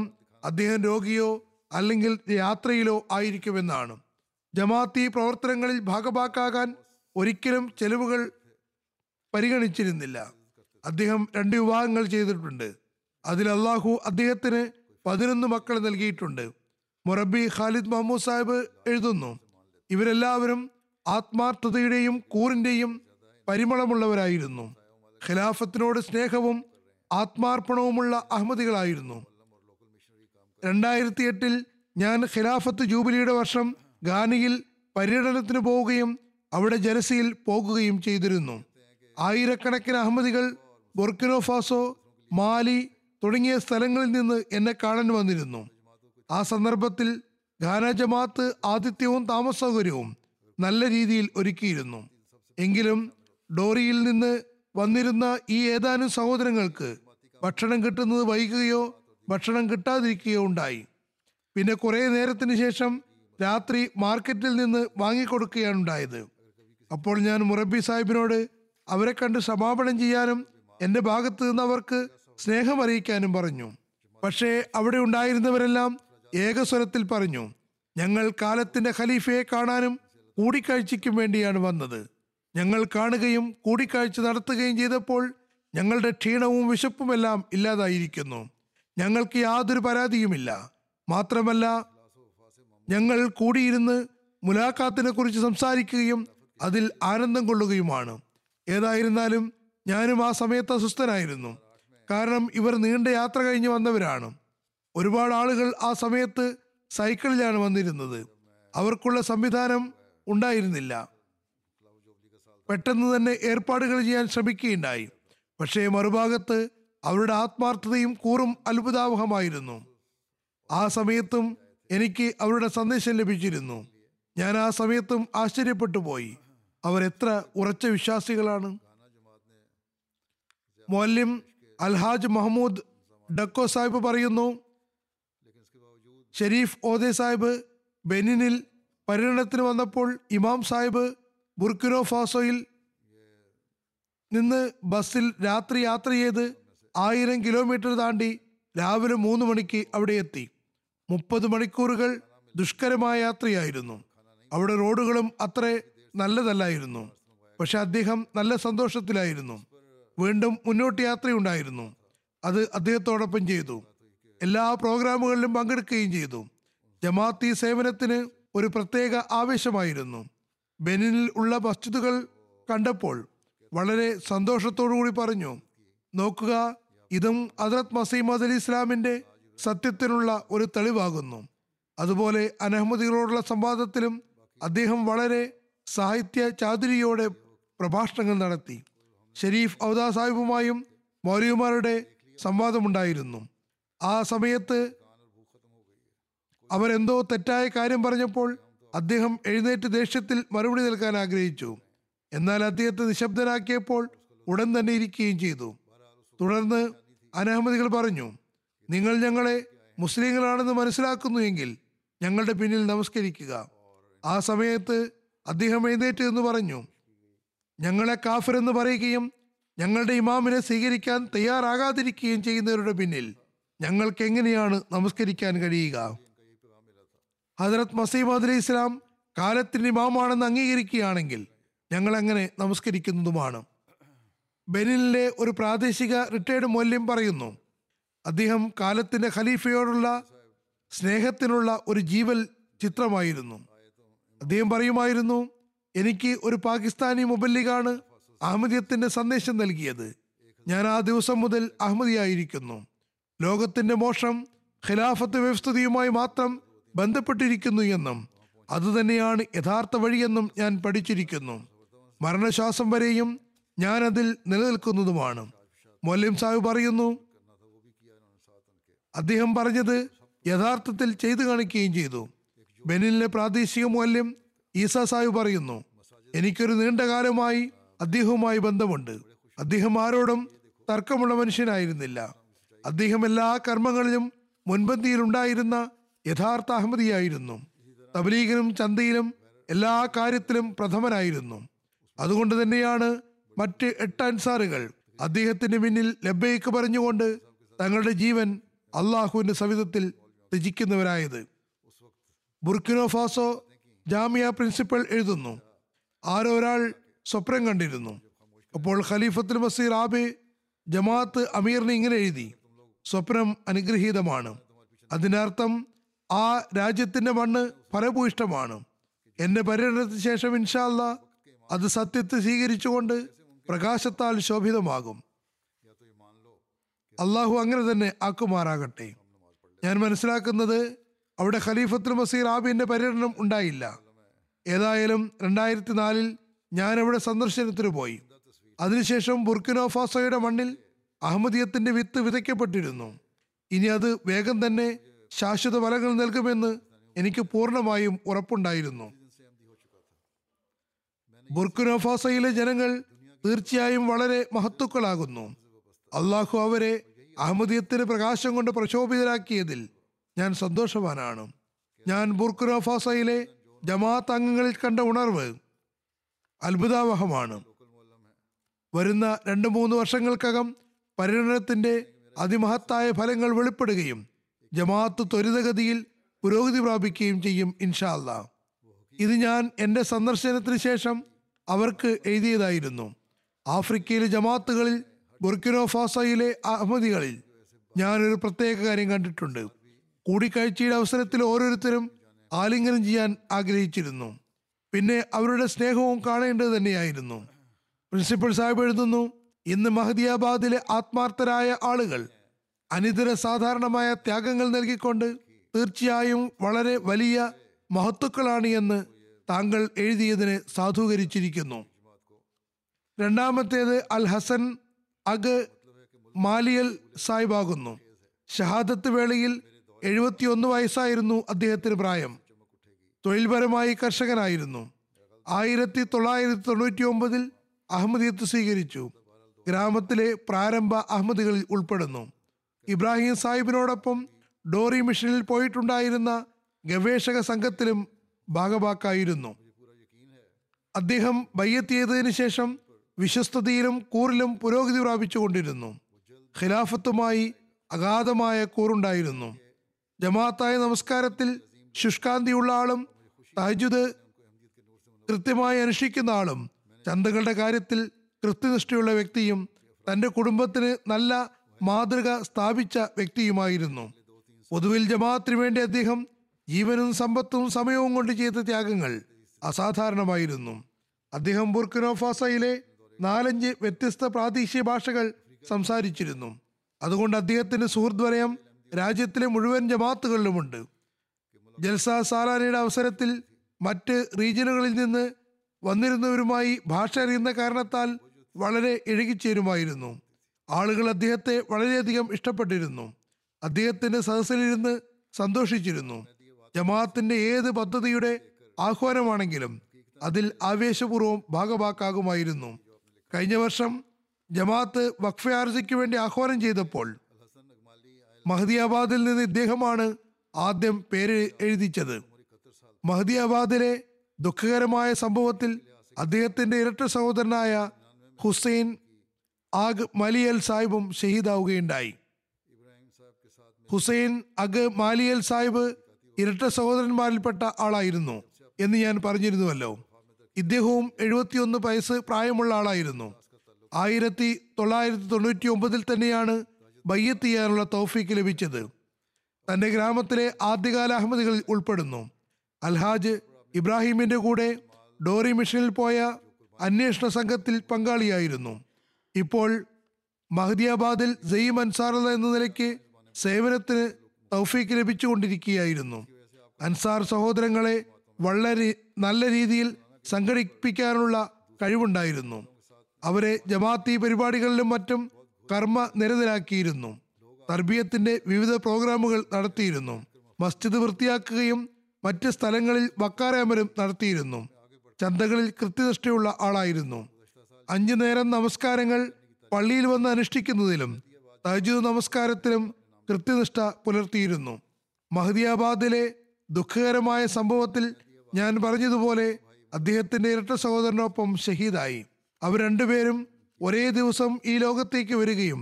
അദ്ദേഹം രോഗിയോ അല്ലെങ്കിൽ യാത്രയിലോ ആയിരിക്കുമെന്നാണ്. ജമാഅത്തി പ്രവർത്തനങ്ങളിൽ ഭാഗഭാക്കാകാൻ ഒരിക്കലും ചെലവുകൾ പരിഗണിച്ചിരുന്നില്ല. അദ്ദേഹം 2 വിവാഹങ്ങൾ ചെയ്തിട്ടുണ്ട്. അതിൽ അള്ളാഹു അദ്ദേഹത്തിന് 11 മക്കൾ നൽകിയിട്ടുണ്ട്. മുറബി ഖാലിദ് മഹ്മൂദ് സാഹിബ് എഴുതുന്നു, ഇവരെല്ലാവരും ആത്മാർത്ഥതയുടെയും കൂറിന്റെയും പരിമളമുള്ളവരായിരുന്നു. ഖിലാഫത്തിനോട് സ്നേഹവും ആത്മാർപ്പണവുമുള്ള അഹമ്മദികളായിരുന്നു. 2008-ൽ ഞാൻ ഖിലാഫത്ത് ജൂബിലിയുടെ വർഷം ഘാനയിൽ പര്യടനത്തിന് പോവുകയും അവിടെ ജലസയിൽ പോകുകയും ചെയ്തിരുന്നു. ആയിരക്കണക്കിന് അഹമ്മദികൾ ബുർക്കിനോ ഫാസോ, മാലി തുടങ്ങിയ സ്ഥലങ്ങളിൽ നിന്ന് എന്നെ കാണാൻ വന്നിരുന്നു. ആ സന്ദർഭത്തിൽ ഘാന ജമാഅത്ത് ആതിഥ്യവും താമസ സൗകര്യവും നല്ല രീതിയിൽ ഒരുക്കിയിരുന്നു. എങ്കിലും ഡോറിയിൽ നിന്ന് വന്നിരുന്ന ഈ ഏതാനും സഹോദരങ്ങൾക്ക് ഭക്ഷണം കിട്ടുന്നത് വൈകുകയോ ഭക്ഷണം കിട്ടാതിരിക്കുകയോ ഉണ്ടായി. പിന്നെ കുറേ നേരത്തിന് ശേഷം രാത്രി മാർക്കറ്റിൽ നിന്ന് വാങ്ങിക്കൊടുക്കുകയാണ് ഉണ്ടായത്. അപ്പോൾ ഞാൻ മുറബി സാഹിബിനോട് അവരെ കണ്ട് സമാപനം ചെയ്യാനും എൻ്റെ ഭാഗത്ത് നിന്ന് അവർക്ക് സ്നേഹം അറിയിക്കാനും പറഞ്ഞു. പക്ഷേ അവിടെ ഉണ്ടായിരുന്നവരെല്ലാം ഏകസ്വരത്തിൽ പറഞ്ഞു, ഞങ്ങൾ കാലത്തിൻ്റെ ഖലീഫയെ കാണാനും കൂടിക്കാഴ്ചയ്ക്കും വേണ്ടിയാണ് വന്നത്. ഞങ്ങൾ കാണുകയും കൂടിക്കാഴ്ച നടത്തുകയും ചെയ്തപ്പോൾ ഞങ്ങളുടെ ക്ഷീണവും വിശപ്പുമെല്ലാം ഇല്ലാതായിരിക്കുന്നു. ഞങ്ങൾക്ക് യാതൊരു പരാതിയുമില്ല. മാത്രമല്ല, ഞങ്ങൾ കൂടിയിരുന്ന് മുലാഖാത്തിനെ കുറിച്ച് സംസാരിക്കുകയും അതിൽ ആനന്ദം കൊള്ളുകയുമാണ്. ഏതായിരുന്നാലും ഞാനും ആ സമയത്ത് അസ്വസ്ഥനായിരുന്നു. കാരണം ഇവർ നീണ്ട യാത്ര കഴിഞ്ഞ് വന്നവരാണ്. ഒരുപാട് ആളുകൾ ആ സമയത്ത് സൈക്കിളിലാണ് വന്നിരുന്നത്. അവർക്കുള്ള സംവിധാനം ഉണ്ടായിരുന്നില്ല. പെട്ടെന്ന് തന്നെ ഏർപ്പാടുകൾ ചെയ്യാൻ ശ്രമിക്കുകയുണ്ടായി. പക്ഷേ മറുഭാഗത്ത് അവരുടെ ആത്മാർത്ഥതയും കൂറും അത്ഭുതാവഹമായിരുന്നു. ആ സമയത്തും എനിക്ക് അവരുടെ സന്ദേശം ലഭിച്ചിരുന്നു. ഞാൻ ആ സമയത്തും ആശ്ചര്യപ്പെട്ടു പോയി, അവരെത്ര ഉറച്ച വിശ്വാസികളാണ്. മൊല്ലിം അൽഹാജ് മഹ്മൂദ് ഡക്കോ സാഹിബ് പറയുന്നു, ഷെരീഫ് ഓദേ സാഹിബ് ബെനിനിൽ പര്യടനത്തിന് വന്നപ്പോൾ ഇമാം സാഹിബ് ബുർക്കിനോ ഫാസോയിൽ നിന്ന് ബസ്സിൽ രാത്രി യാത്ര ചെയ്ത് 1000 കിലോമീറ്റർ താണ്ടി രാവിലെ 3 മണിക്ക് അവിടെ എത്തി. 30 മണിക്കൂറുകൾ ദുഷ്കരമായ യാത്രയായിരുന്നു. അവിടെ റോഡുകളും അത്ര നല്ലതല്ലായിരുന്നു. പക്ഷെ അദ്ദേഹം നല്ല സന്തോഷത്തിലായിരുന്നു. വീണ്ടും മുന്നോട്ട് യാത്രയുണ്ടായിരുന്നു. അത് അദ്ദേഹത്തോടൊപ്പം ചെയ്തു. എല്ലാ പ്രോഗ്രാമുകളിലും പങ്കെടുക്കുകയും ചെയ്തു. ജമാഅത്തി സേവനത്തിന് ഒരു പ്രത്യേക ആവേശമായിരുന്നു. ബെനിനിൽ ഉള്ള മസ്ജിദുകൾ കണ്ടപ്പോൾ വളരെ സന്തോഷത്തോടു കൂടി പറഞ്ഞു, നോക്കുക, ഇതും ഹദ്റത്ത് മസീഹ് മൗഊദ് ഇസ്ലാമിൻ്റെ സത്യത്തിനുള്ള ഒരു തെളിവാകുന്നു. അതുപോലെ അനഹമ്മദികളോടുള്ള സംവാദത്തിലും അദ്ദേഹം വളരെ സാഹിത്യ ചാതുരിയോടെ പ്രഭാഷണങ്ങൾ നടത്തി. ഷെരീഫ് ഔദാ സാഹിബുമായും മൗലവിമാരുടെ സംവാദമുണ്ടായിരുന്നു. ആ സമയത്ത് അവരെന്തോ തെറ്റായ കാര്യം പറഞ്ഞപ്പോൾ അദ്ദേഹം എഴുന്നേറ്റ് ദേഷ്യത്തിൽ മറുപടി നൽകാൻ ആഗ്രഹിച്ചു. എന്നാൽ അദ്ദേഹത്തെ നിശബ്ദനാക്കിയപ്പോൾ ഉടൻ തന്നെ ഇരിക്കുകയും ചെയ്തു. തുടർന്ന് അനഹമ്മദികൾ പറഞ്ഞു, നിങ്ങൾ ഞങ്ങളെ മുസ്ലിങ്ങളാണെന്ന് മനസ്സിലാക്കുന്നു എങ്കിൽ ഞങ്ങളുടെ പിന്നിൽ നമസ്കരിക്കുക. ആ സമയത്ത് അദ്ദേഹം എഴുന്നേറ്റ് എന്ന് പറഞ്ഞു, ഞങ്ങളെ കാഫിറെന്ന് പറയുകയും ഞങ്ങളുടെ ഇമാമിനെ സ്വീകരിക്കാൻ തയ്യാറാകാതിരിക്കുകയും ചെയ്യുന്നവരുടെ പിന്നിൽ ഞങ്ങൾക്ക് എങ്ങനെയാണ് നമസ്കരിക്കാൻ കഴിയുക? ഹദ്റത്ത് മസീഹ് മൗഊദ് ഇസ്ലാം കാലത്തിൻ്റെ ഇമാമാണെന്ന് അംഗീകരിക്കുകയാണെങ്കിൽ ഞങ്ങളെങ്ങനെ നമസ്കരിക്കുന്നതുമാണ്? ബെനിനിലെ ഒരു പ്രാദേശിക റിട്ടയേർഡ് മൊല്ലിം പറയുന്നു, അദ്ദേഹം കാലത്തിൻ്റെ ഖലീഫയോടുള്ള സ്നേഹത്തിനുള്ള ഒരു ജീവൽ ചിത്രമായിരുന്നു. അദ്ദേഹം പറയുമായിരുന്നു, എനിക്ക് ഒരു പാകിസ്ഥാനി മുബല്ലിഗാണ് അഹമ്മദിയത്തിൻ്റെ സന്ദേശം നൽകിയത്. ഞാൻ ആ ദിവസം മുതൽ അഹമ്മദിയായിരിക്കുന്നു. ലോകത്തിൻ്റെ മോശം ഖിലാഫത്ത് വ്യവസ്ഥിതിയുമായി മാത്രം ബന്ധപ്പെട്ടിരിക്കുന്നു എന്നും അതുതന്നെയാണ് യഥാർത്ഥ വഴിയെന്നും ഞാൻ പഠിച്ചിരിക്കുന്നു. മരണശ്വാസം വരെയും ഞാനതിൽ നിലനിൽക്കുന്നതുമാണ്. മൊല്ലിം സാഹിബ് പറയുന്നു, അദ്ദേഹം പറഞ്ഞത് യഥാർത്ഥത്തിൽ ചെയ്തു കാണിക്കുകയും ചെയ്തു. ബെനിനിലെ പ്രാദേശിക മൊല്ലിം ഈസ സാഹിബ് പറയുന്നു, എനിക്കൊരു നീണ്ടകാലമായി അദ്ദേഹവുമായി ബന്ധമുണ്ട്. അദ്ദേഹം ആരോടും തർക്കമുള്ള മനുഷ്യനായിരുന്നില്ല. അദ്ദേഹം എല്ലാ കർമ്മങ്ങളിലും മുൻപന്തിയിലുണ്ടായിരുന്ന യഥാർത്ഥ അഹമ്മദിയായിരുന്നു. തബ്ലീഗിലും ചന്തയിലും എല്ലാ കാര്യത്തിലും പ്രഥമനായിരുന്നു. അതുകൊണ്ട് തന്നെയാണ് മറ്റ് 8 അൻസാറുകൾ അദ്ദേഹത്തിൻ്റെ മുന്നിൽ ലബ്ബൈക്ക് പറഞ്ഞുകൊണ്ട് തങ്ങളുടെ ജീവൻ അള്ളാഹുവിൻ്റെ സവിധത്തിൽ ത്യജിക്കുന്നവരായത്. ബുർക്കിനോ ഫാസോ ജാമിയ പ്രിൻസിപ്പൽ എഴുതുന്നു, ആരൊരാൾ സ്വപ്നം കണ്ടിരുന്നു. അപ്പോൾ ഖലീഫത്തുൽ മസീഹ് റാബി ജമാഅത്ത് അമീറിന് ഇങ്ങനെ എഴുതി, സ്വപ്നം അനുഗ്രഹീതമാണ്. അതിനർത്ഥം ആ രാജ്യത്തിൻ്റെ മണ്ണ് ഫലഭൂയിഷ്ടമാണ്. എൻ്റെ പര്യടനത്തിന് ശേഷം ഇൻഷാ അല്ലാഹ് അത് സത്യത്തെ സ്വീകരിച്ചുകൊണ്ട് പ്രകാശത്താൽ ശോഭിതമാകും. അള്ളാഹു അങ്ങനെ തന്നെ ആക്കുമാറാകട്ടെ. ഞാൻ മനസ്സിലാക്കുന്നത് അവിടെ ഖലീഫത്തുൽ മസീഹ് റാബിന്റെ പര്യടനം ഉണ്ടായില്ല. ഏതായാലും 2004-ൽ ഞാൻ അവിടെ സന്ദർശനത്തിന് പോയി. അതിനുശേഷം ബുർക്കിന ഫാസോയുടെ മണ്ണിൽ അഹമ്മദിയത്തിന്റെ വിത്ത് വിതയ്ക്കപ്പെട്ടിരുന്നു. ഇനി അത് വേഗം തന്നെ ശാശ്വത ഫലങ്ങൾ നൽകുമെന്ന് എനിക്ക് പൂർണ്ണമായും ഉറപ്പുണ്ടായിരുന്നു. ബുർക്കിന ഫാസോയിലെ ജനങ്ങൾ തീർച്ചയായും വളരെ മഹത്തുക്കളാകുന്നു. അള്ളാഹു അവരെ അഹമ്മദിയത്തിന് പ്രകാശം കൊണ്ട് പ്രശോഭിതരാക്കിയതിൽ ഞാൻ സന്തോഷവാനാണ്. ഞാൻ ബുർക്കിന ഫാസോയിലെ ജമാഅത്ത് അംഗങ്ങളിൽ കണ്ട ഉണർവ് അത്ഭുതാവഹമാണ്. വരുന്ന 2-3 വർഷങ്ങൾക്കകം പര്യടനത്തിന്റെ അതിമഹത്തായ ഫലങ്ങൾ വെളിപ്പെടുകയും ജമാഅത്ത് ത്വരിതഗതിയിൽ പുരോഗതി പ്രാപിക്കുകയും ചെയ്യും ഇൻഷാ അല്ലാ. ഇത് ഞാൻ എൻ്റെ സന്ദർശനത്തിന് ശേഷം അവർക്ക് എഴുതിയതായിരുന്നു. ആഫ്രിക്കയിലെ ജമാഅത്തുകളിൽ ബുർക്കിന ഫാസോയിലെ അഹമ്മദികളിൽ ഞാനൊരു പ്രത്യേക കാര്യം കണ്ടിട്ടുണ്ട്. കൂടിക്കാഴ്ചയുടെ അവസരത്തിൽ ഓരോരുത്തരും ആലിംഗനം ചെയ്യാൻ ആഗ്രഹിച്ചിരുന്നു. പിന്നെ അവരുടെ സ്നേഹവും കാണേണ്ടത് തന്നെയായിരുന്നു. പ്രിൻസിപ്പൽ സാഹിബ് എഴുതുന്നു, ഇന്ന് മഹദിയാബാദിലെ ആത്മാർത്ഥരായ ആളുകൾ അനിതര സാധാരണമായ ത്യാഗങ്ങൾ നൽകിക്കൊണ്ട് തീർച്ചയായും വളരെ വലിയ മഹത്തുക്കളാണ് എന്ന് താങ്കൾ എഴുതിയതിനെ സാധൂകരിച്ചിരിക്കുന്നു. രണ്ടാമത്തേത് അൽ ഹസൻ അഗ് മാലിയൽ സാഹിബാകുന്നു. ഷഹാദത്ത് വേളയിൽ 71 വയസ്സായിരുന്നു അദ്ദേഹത്തിന് പ്രായം. തൊഴിൽപരമായി കർഷകനായിരുന്നു. 1999-ൽ അഹമ്മദിയത്ത് സ്വീകരിച്ചു. ഗ്രാമത്തിലെ പ്രാരംഭ അഹമ്മദികളിൽ ഉൾപ്പെടുന്നു. ഇബ്രാഹിം സാഹിബിനോടൊപ്പം ഡോറി മിഷനിൽ പോയിട്ടുണ്ടായിരുന്ന ഗവേഷക സംഘത്തിലും ഭാഗഭാക്കായിരുന്നു. അദ്ദേഹം ബയ്യത്ത് ചെയ്തതിനു ശേഷം വിശ്വസ്തതയിലും കൂറിലും പുരോഗതി പ്രാപിച്ചുകൊണ്ടിരുന്നു. ഖിലാഫത്തുമായി അഗാധമായ കൂറുണ്ടായിരുന്നു. ജമാഅത്തായ നമസ്കാരത്തിൽ ശുഷ്കാന്തിയുള്ള ആളും തഹജ്ജുദ് കൃത്യമായി അനുഷ്ഠിക്കുന്ന ആളും ചന്തകളുടെ കാര്യത്തിൽ കൃത്യനിഷ്ഠയുള്ള വ്യക്തിയും തൻ്റെ കുടുംബത്തിന് നല്ല മാതൃക സ്ഥാപിച്ച വ്യക്തിയുമായിരുന്നു. പൊതുവിൽ ജമാഅത്തിന് വേണ്ടി അദ്ദേഹം ജീവനും സമ്പത്തും സമയവും കൊണ്ട് ചെയ്ത ത്യാഗങ്ങൾ അസാധാരണമായിരുന്നു. അദ്ദേഹം ബുർക്കിന ഫാസോയിലെ 4-5 വ്യത്യസ്ത പ്രാദേശിക ഭാഷകൾ സംസാരിച്ചിരുന്നു. അതുകൊണ്ട് അദ്ദേഹത്തിന്റെ സുഹൃദ് വലയം രാജ്യത്തിലെ മുഴുവൻ ജമാഅത്തുകളിലുമുണ്ട്. ജൽസ സാലാനയുടെ അവസരത്തിൽ മറ്റ് റീജിയനുകളിൽ നിന്ന് വന്നിരുന്നവരുമായി ഭാഷ അറിയുന്ന കാരണത്താൽ വളരെ ഇഴുകിച്ചേരുമായിരുന്നു. ആളുകൾ അദ്ദേഹത്തെ വളരെയധികം ഇഷ്ടപ്പെട്ടിരുന്നു. അദ്ദേഹത്തിന്റെ സദസ്സിലിരുന്ന് സന്തോഷിച്ചിരുന്നു. ജമാഅത്തിന്റെ ഏത് പദ്ധതിയുടെ ആഹ്വാനമാണെങ്കിലും അതിൽ ആവേശപൂർവ്വം ഭാഗഭാക്കാകുമായിരുന്നു. കഴിഞ്ഞ വർഷം ജമാഅത്ത് വഖഫ് ആർജിക്ക് വേണ്ടി ആഹ്വാനം ചെയ്തപ്പോൾ മഹദിയാബാദിൽ നിന്ന് ഇദ്ദേഹമാണ് ആദ്യം പേര് എഴുതിച്ചത്. മഹദിയാബാദിലെ ദുഃഖകരമായ സംഭവത്തിൽ അദ്ദേഹത്തിന്റെ ഇരട്ട സഹോദരനായ ഹുസൈൻ അഗ് മാലിയൽ സാഹിബും ഷഹീദാവുകയുണ്ടായി. ഹുസൈൻ അഗ് മാലിയൽ സാഹിബ് ഇരട്ട സഹോദരന്മാരിൽപ്പെട്ട ആളായിരുന്നു എന്ന് ഞാൻ പറഞ്ഞിരുന്നുവല്ലോ. ഇദ്ദേഹവും 71 വയസ്സ് പ്രായമുള്ള ആളായിരുന്നു. 1999-ൽ തന്നെയാണ് ബയ്യത്ത് ചെയ്യാനുള്ള തൗഫീക്ക് ലഭിച്ചത്. തൻ്റെ ഗ്രാമത്തിലെ ആദ്യകാല അഹമ്മദികളിൽ ഉൾപ്പെടുന്നു. അൽഹാജ് ഇബ്രാഹിമിന്റെ കൂടെ ഡോറി മിഷനിൽ പോയ അന്വേഷണ സംഘത്തിൽ പങ്കാളിയായിരുന്നു. ഇപ്പോൾ മഹദിയാബാദിൽ സെയ്യിം അൻസാറുള്ള എന്ന നിലയ്ക്ക് സേവനത്തിന് തൗഫീക്ക് ലഭിച്ചുകൊണ്ടിരിക്കുകയായിരുന്നു. അൻസാർ സഹോദരങ്ങളെ വളരെ നല്ല രീതിയിൽ സംഘടിപ്പിക്കാനുള്ള കഴിവുണ്ടായിരുന്നു. അവരെ ജമാഅത്തി പരിപാടികളിലും മറ്റും കർമ്മ നിരതരാക്കിയിരുന്നു. തർബിയത്തിന്റെ വിവിധ പ്രോഗ്രാമുകൾ നടത്തിയിരുന്നു. മസ്ജിദ് വൃത്തിയാക്കുകയും മറ്റ് സ്ഥലങ്ങളിൽ വക്കാറമലും നടത്തിയിരുന്നു. ചന്തകളിൽ കൃത്യനിഷ്ഠയുള്ള ആളായിരുന്നു. 5 നേരം നമസ്കാരങ്ങൾ പള്ളിയിൽ വന്ന് അനുഷ്ഠിക്കുന്നതിലും തഹജ്ജുദ് നമസ്കാരത്തിലും കൃത്യനിഷ്ഠ പുലർത്തിയിരുന്നു. മഹദിയാബാദിലെ ദുഃഖകരമായ സംഭവത്തിൽ ഞാൻ പറഞ്ഞതുപോലെ അദ്ദേഹത്തിന്റെ ഇരട്ട സഹോദരനൊപ്പം ഷഹീദായി. അവർ രണ്ടുപേരും ഒരേ ദിവസം ഈ ലോകത്തേക്ക് വരികയും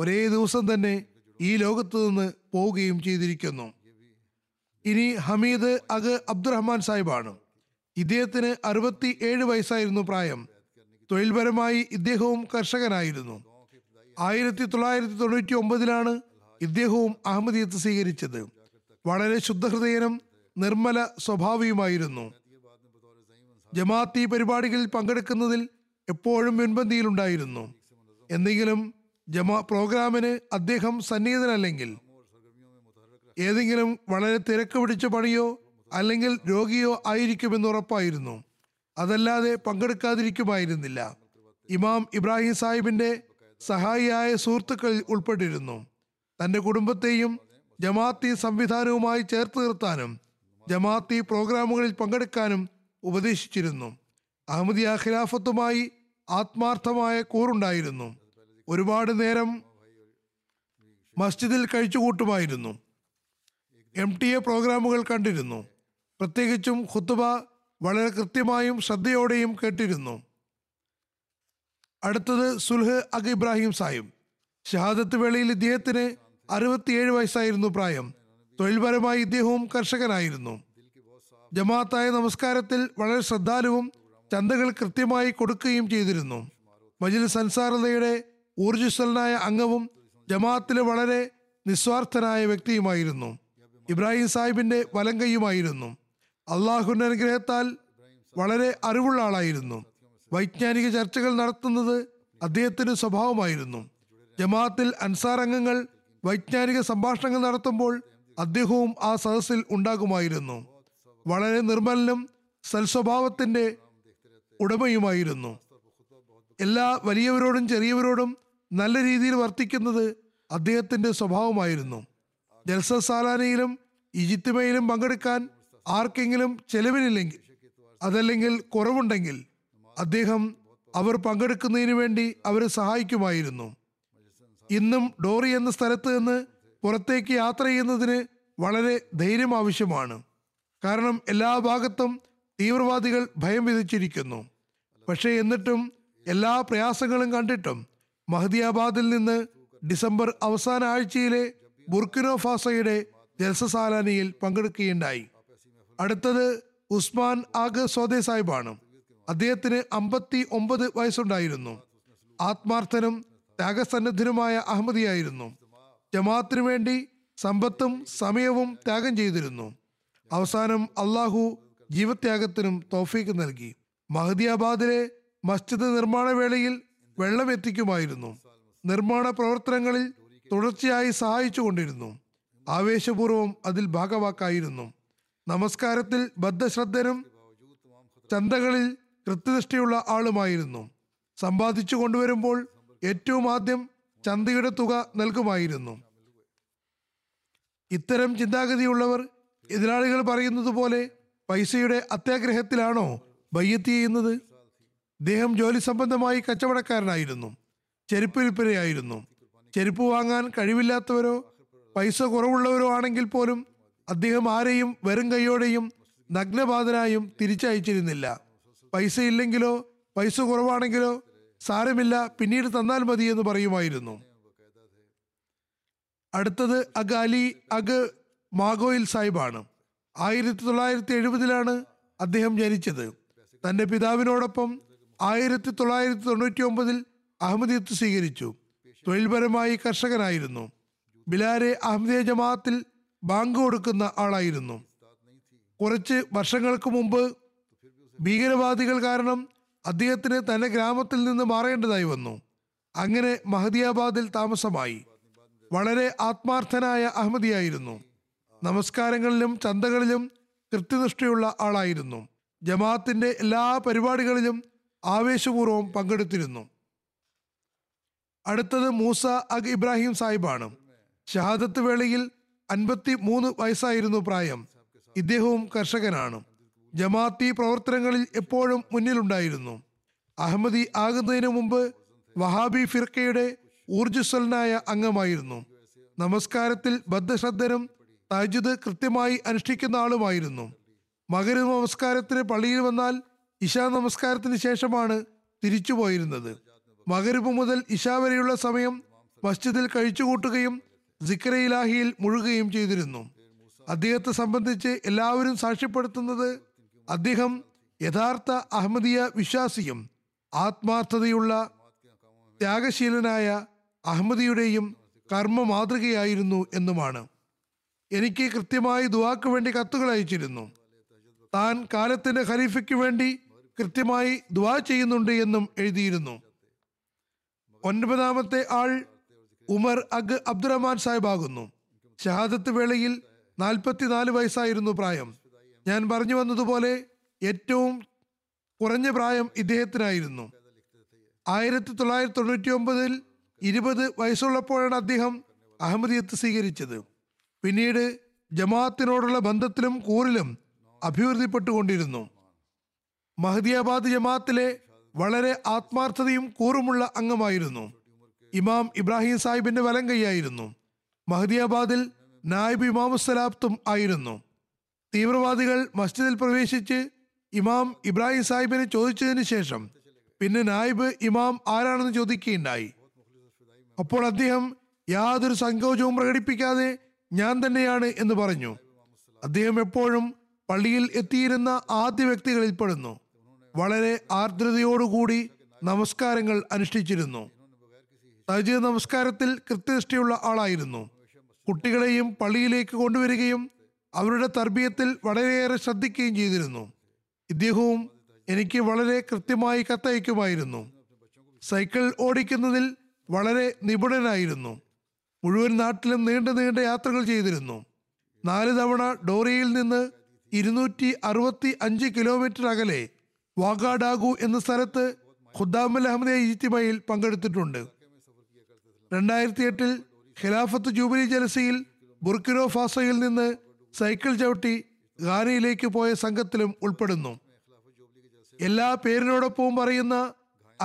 ഒരേ ദിവസം തന്നെ ഈ ലോകത്ത് നിന്ന് പോവുകയും ചെയ്തിരിക്കുന്നു. ഇനി ഹമീദ് അഗ് അബ്ദുറഹ്മാൻ സാഹിബാണ്. ഇദ്ദേഹത്തിന് 67 വയസ്സായിരുന്നു പ്രായം. തൊഴിൽപരമായി ഇദ്ദേഹവും കർഷകനായിരുന്നു. 1999-ലാണ് ഇദ്ദേഹവും അഹമ്മദിയത്ത് സ്വീകരിച്ചത്. വളരെ ശുദ്ധഹൃദയനും നിർമ്മല സ്വഭാവിയുമായിരുന്നു. ജമാഅത്തി പരിപാടികളിൽ പങ്കെടുക്കുന്നതിൽ എപ്പോഴും മുൻപന്തിയിലുണ്ടായിരുന്നു. എന്തെങ്കിലും പ്രോഗ്രാമിന് അദ്ദേഹം സന്നിഹിതനല്ലെങ്കിൽ ഏതെങ്കിലും വളരെ തിരക്ക് പിടിച്ച പണിയോ അല്ലെങ്കിൽ രോഗിയോ ആയിരിക്കുമെന്ന് ഉറപ്പായിരുന്നു. അതല്ലാതെ പങ്കെടുക്കാതിരിക്കുമായിരുന്നില്ല. ഇമാം ഇബ്രാഹിം സാഹിബിന്റെ സഹായിയായ സുഹൃത്തുക്കൾ ഉൾപ്പെട്ടിരുന്നു. തന്റെ കുടുംബത്തെയും ജമാഅത്തി സംവിധാനവുമായി ചേർത്ത് നിർത്താനും ജമാഅത്തി പ്രോഗ്രാമുകളിൽ പങ്കെടുക്കാനും ഉപദേശിച്ചിരുന്നു. അഹമ്മദിയ ഖിലാഫത്തുമായി ആത്മാർത്ഥമായ കൂറുണ്ടായിരുന്നു. ഒരുപാട് നേരം മസ്ജിദിൽ കഴിച്ചുകൂട്ടുമായിരുന്നു. MTA പ്രോഗ്രാമുകൾ കണ്ടിരുന്നു. പ്രത്യേകിച്ചും ഖുത്ബ വളരെ കൃത്യമായും ശ്രദ്ധയോടെയും കേട്ടിരുന്നു. അടുത്തത് സുൽഹ് അഗ് ഇബ്രാഹിം സാഹിബ്. ഷഹാദത്ത് വേളയിൽ ഇദ്ദേഹത്തിന് 67 വയസ്സായിരുന്നു പ്രായം. തൊഴിൽപരമായി ഇദ്ദേഹവും കർഷകനായിരുന്നു. ജമാഅത്തായ നമസ്കാരത്തിൽ വളരെ ശ്രദ്ധാലുവും ചന്തകൾ കൃത്യമായി കൊടുക്കുകയും ചെയ്തിരുന്നു. മജ്ലിസ് അൻസാറുള്ളയുടെ ഊർജ്ജസ്വലനായ അംഗവും ജമാഅത്തിലെ വളരെ നിസ്വാർത്ഥനായ വ്യക്തിയുമായിരുന്നു. ഇബ്രാഹിം സാഹിബിന്റെ വലങ്കയുമായിരുന്നു. അള്ളാഹുവിന്റെ അനുഗ്രഹത്താൽ വളരെ അറിവുള്ള ആളായിരുന്നു. വൈജ്ഞാനിക ചർച്ചകൾ നടത്തുന്നത് അദ്ദേഹത്തിന്റെ സ്വഭാവമായിരുന്നു. ജമാഅത്തിൽ അൻസാർ അംഗങ്ങൾ വൈജ്ഞാനിക സംഭാഷണങ്ങൾ നടത്തുമ്പോൾ അദ്ദേഹവും ആ സദസ്സിൽ ഉണ്ടാകുമായിരുന്നു. വളരെ നിർമ്മലനും സൽസ്വഭാവത്തിന്റെ ഉടമയുമായിരുന്നു. എല്ലാ വലിയവരോടും ചെറിയവരോടും നല്ല രീതിയിൽ വർത്തിക്കുന്നത് അദ്ദേഹത്തിന്റെ സ്വഭാവമായിരുന്നു. ജൽസ സാലാനയിലും ഇജിത്തുമയിലും പങ്കെടുക്കാൻ ആർക്കെങ്കിലും ചെലവിനില്ലെങ്കിൽ അതല്ലെങ്കിൽ കുറവുണ്ടെങ്കിൽ അദ്ദേഹം അവർ പങ്കെടുക്കുന്നതിന് വേണ്ടി അവരെ സഹായിക്കുമായിരുന്നു. ഇന്നും ഡോറി എന്ന സ്ഥലത്ത് നിന്ന് പുറത്തേക്ക് യാത്ര ചെയ്യുന്നതിന് വളരെ ധൈര്യം ആവശ്യമാണ്. കാരണം എല്ലാ ഭാഗത്തും തീവ്രവാദികൾ ഭയം വിധിച്ചിരിക്കുന്നു. പക്ഷേ എന്നിട്ടും എല്ലാ പ്രയാസങ്ങളും കണ്ടിട്ടും മഹദിയാബാദിൽ നിന്ന് ഡിസംബർ അവസാന ആഴ്ചയിലെ ബുർക്കിനോ ഫാസോയുടെ ജൽസസാലാനിയിൽ പങ്കെടുക്കുകയുണ്ടായി. അടുത്തത് ഉസ്മാൻ ആഗ് സോദേ സാഹിബാണ്. അദ്ദേഹത്തിന് 59 വയസ്സുണ്ടായിരുന്നു. ആത്മാർത്ഥനും ത്യാഗസന്നദ്ധനുമായ അഹമ്മദിയായിരുന്നു. ജമാഅത്തിനു വേണ്ടി സമ്പത്തും സമയവും ത്യാഗം ചെയ്തിരുന്നു. അവസാനം അള്ളാഹു ജീവത്യാഗത്തിനും തൗഫീക്ക് നൽകി. മഹദിയാബാദിലെ മസ്ജിദ് നിർമ്മാണ വേളയിൽ വെള്ളം എത്തിക്കുമായിരുന്നു. നിർമ്മാണ പ്രവർത്തനങ്ങളിൽ തുടർച്ചയായി സഹായിച്ചു കൊണ്ടിരുന്നു. ആവേശപൂർവ്വം അതിൽ ഭാഗവാക്കായിരുന്നു. നമസ്കാരത്തിൽ ബദ്ധശ്രദ്ധനും ചന്തകളിൽ കൃത്യനിഷ്ഠയുള്ള ആളുമായിരുന്നു. സമ്പാദിച്ചു കൊണ്ടുവരുമ്പോൾ ഏറ്റവും ആദ്യം ചന്തയുടെ തുക നൽകുമായിരുന്നു. ഇത്തരം ചിന്താഗതിയുള്ളവർ എതിരാളികൾ പറയുന്നത് പോലെ പൈസയുടെ അത്യാഗ്രഹത്തിലാണോ ബയ്യത്ത് ചെയ്യുന്നത്? ഇദ്ദേഹം ജോലി സംബന്ധമായി കച്ചവടക്കാരനായിരുന്നു. ചെരുപ്പ് വിൽപ്പനയായിരുന്നു. ചെരുപ്പ് വാങ്ങാൻ കഴിവില്ലാത്തവരോ പൈസ കുറവുള്ളവരോ ആണെങ്കിൽ പോലും അദ്ദേഹം ആരെയും വെറും കൈയോടെയും നഗ്നപാതനായും തിരിച്ചയച്ചിരുന്നില്ല. പൈസ ഇല്ലെങ്കിലോ പൈസ കുറവാണെങ്കിലോ സാരമില്ല, പിന്നീട് തന്നാൽ മതി എന്ന് പറയുമായിരുന്നു. അടുത്തത് അഗ് അലി അഗ് മാഗോയിൽ സാഹിബാണ്. 1970 അദ്ദേഹം ജനിച്ചത്. തന്റെ പിതാവിനോടൊപ്പം 1999 അഹമ്മദിയത്ത് സ്വീകരിച്ചു. തൊഴിൽപരമായി കർഷകനായിരുന്നു. ബിലാലെ അഹമ്മദിയ ജമാഅത്തിൽ ബാങ്ക് കൊടുക്കുന്ന ആളായിരുന്നു. കുറച്ച് വർഷങ്ങൾക്ക് മുമ്പ് ഭീകരവാദികൾ കാരണം അദ്ദേഹത്തിന് തന്റെ ഗ്രാമത്തിൽ നിന്ന് മാറേണ്ടതായി വന്നു. അങ്ങനെ മഹദിയാബാദിൽ താമസമായി. വളരെ ആത്മാർത്ഥനായ അഹമ്മദിയായിരുന്നു. നമസ്കാരങ്ങളിലും ചന്തകളിലും കൃത്യനിഷ്ഠയുള്ള ആളായിരുന്നു. ജമാഅത്തിന്റെ എല്ലാ പരിപാടികളിലും ആവേശപൂർവ്വം പങ്കെടുത്തിരുന്നു. അടുത്തത് മൂസ അഗ് ഇബ്രാഹിം സാഹിബാണ്. ഷഹാദത്ത് വേളയിൽ 53 വയസ്സായിരുന്നു പ്രായം. ഇദ്ദേഹവും കർഷകനാണ്. ജമാഅത്തി പ്രവർത്തനങ്ങളിൽ എപ്പോഴും മുന്നിലുണ്ടായിരുന്നു. അഹമ്മദി ആകുന്നതിന് മുമ്പ് വഹാബി ഫിർക്കയുടെ ഊർജ്ജസ്വലനായ അംഗമായിരുന്നു. നമസ്കാരത്തിൽ ബദ്ധശ്രദ്ധനും തഹജ്ജുദ് കൃത്യമായി അനുഷ്ഠിക്കുന്ന ആളുമായിരുന്നു. മഗ്‌രിബ് നമസ്കാരത്തിന് പള്ളിയിൽ വന്നാൽ ഇശാ നമസ്കാരത്തിന് ശേഷമാണ് തിരിച്ചുപോയിരുന്നത്. മഗ്‌രിബ് മുതൽ ഇശാ വരെയുള്ള സമയം മസ്ജിദിൽ കഴിച്ചുകൂട്ടുകയും സിക്റെ ഇലാഹിയിൽ മുഴുകുകയും ചെയ്തിരുന്നു. അദ്ദേഹത്തെ സംബന്ധിച്ച് എല്ലാവരും സാക്ഷ്യപ്പെടുത്തുന്നത് അദ്ദേഹം യഥാർത്ഥ അഹമ്മദിയ വിശ്വാസിയും ആത്മാർത്ഥതയുള്ള ത്യാഗശീലനായ അഹമ്മദിയുടെയും കർമ്മ മാതൃകയായിരുന്നു എന്നുമാണ്. എനിക്ക് കൃത്യമായി ദുആക്ക് വേണ്ടി കത്തുകൾ അയച്ചിരുന്നു. താൻ കാലത്തിന്റെ ഖലീഫയ്ക്ക് വേണ്ടി കൃത്യമായി ദുആ ചെയ്യുന്നുണ്ട് എന്നും എഴുതിയിരുന്നു. 9ാമത്തെ ആൾ ഉമർ അഗ് അബ്ദുറഹ്മാൻ സാഹിബാകുന്നു. ഷഹാദത്ത് വേളയിൽ 44 വയസ്സായിരുന്നു പ്രായം. ഞാൻ പറഞ്ഞു വന്നതുപോലെ ഏറ്റവും കുറഞ്ഞ പ്രായം ഇദ്ദേഹത്തിനായിരുന്നു. 1999 20 വയസ്സുള്ളപ്പോഴാണ് അദ്ദേഹം അഹമ്മദിയത്ത് സ്വീകരിച്ചത്. പിന്നീട് ജമാഅത്തിനോടുള്ള ബന്ധത്തിലും കൂറിലും അഭിവൃദ്ധിപ്പെട്ടുകൊണ്ടിരുന്നു. മഹദിയാബാദ് ജമാഅത്തിലെ വളരെ ആത്മാർത്ഥതയും കൂറുമുള്ള അംഗമായിരുന്നു. ഇമാം ഇബ്രാഹിം സാഹിബിന്റെ വലം കൈയായിരുന്നു. മഹദിയാബാദിൽ നായിബ് ഇമാമുസ്സലാപ്തും ആയിരുന്നു. തീവ്രവാദികൾ മസ്ജിദിൽ പ്രവേശിച്ച് ഇമാം ഇബ്രാഹിം സാഹിബിനെ ചോദിച്ചതിന് ശേഷം പിന്നെ നായിബ് ഇമാം ആരാണെന്ന് ചോദിക്കുകയുണ്ടായി. അപ്പോൾ അദ്ദേഹം യാതൊരു സങ്കോചവും പ്രകടിപ്പിക്കാതെ ഞാൻ തന്നെയാണ് എന്ന് പറഞ്ഞു. അദ്ദേഹം എപ്പോഴും പള്ളിയിൽ എത്തിയിരുന്ന ആദ്യ വ്യക്തികളിൽ പെടുന്നു. വളരെ ആർദ്രതയോടുകൂടി നമസ്കാരങ്ങൾ അനുഷ്ഠിച്ചിരുന്നു. തഹജ്ജുദ് നമസ്കാരത്തിൽ കൃത്യനിഷ്ഠയുള്ള ആളായിരുന്നു. കുട്ടികളെയും പള്ളിയിലേക്ക് കൊണ്ടുവരികയും അവരുടെ തർബിയത്തിൽ വളരെയേറെ ശ്രദ്ധിക്കുകയും ചെയ്തിരുന്നു. ഇദ്ദേഹവും എനിക്ക് വളരെ കൃത്യമായി കത്തയക്കുമായിരുന്നു. സൈക്കിൾ ഓടിക്കുന്നതിൽ വളരെ നിപുണനായിരുന്നു. മുഴുവൻ നാട്ടിലും നീണ്ട നീണ്ട യാത്രകൾ ചെയ്തിരുന്നു. 4 തവണ ഡോറിയിൽ നിന്ന് 265 കിലോമീറ്റർ അകലെ വാഗാഡാഗു എന്ന സ്ഥലത്ത് ഖുദ്ദാമുൽ അഹമ്മദിയ ഇജ്തിമയിൽ പങ്കെടുത്തിട്ടുണ്ട്. 2008 ഖിലാഫത്ത് ജൂബിലി ജലസയിൽ ബുർക്കിനോ ഫാസോയിൽ നിന്ന് സൈക്കിൾ ചവിട്ടി ഖാനയിലേക്ക് പോയ സംഘത്തിലും ഉൾപ്പെടുന്നു. എല്ലാ പേരിനോടൊപ്പവും പറയുന്ന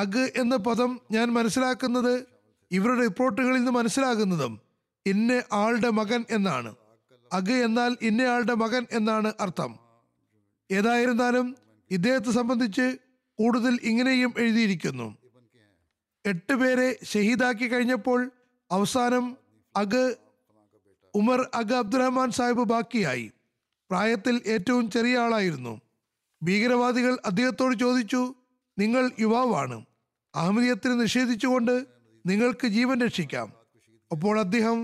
അഗ് എന്ന പദം ഞാൻ മനസ്സിലാക്കുന്നത് ഇവരുടെ റിപ്പോർട്ടുകളിൽ നിന്ന് മനസ്സിലാകുന്നതും ഇന്ന ആളുടെ മകൻ എന്നാണ്. അഗ് എന്നാൽ ഇന്നയാളുടെ മകൻ എന്നാണ് അർത്ഥം. ഏതായിരുന്നാലും ഇദ്ദേഹത്തെ സംബന്ധിച്ച് കൂടുതൽ ഇങ്ങനെയും എഴുതിയിരിക്കുന്നു: 8 പേരെ ഷഹീദാക്കി കഴിഞ്ഞപ്പോൾ അവസാനം അഗ് ഉമർ അഗ് അബ്ദുറഹ്മാൻ സാഹിബ് ബാക്കിയായി. പ്രായത്തിൽ ഏറ്റവും ചെറിയ ആളായിരുന്നു. ഭീകരവാദികൾ അദ്ദേഹത്തോട് ചോദിച്ചു, നിങ്ങൾ യുവാവാണ്, അഹമ്മദിയത്തിന് നിഷേധിച്ചുകൊണ്ട് നിങ്ങൾക്ക് ജീവൻ രക്ഷിക്കാം. അപ്പോൾ അദ്ദേഹം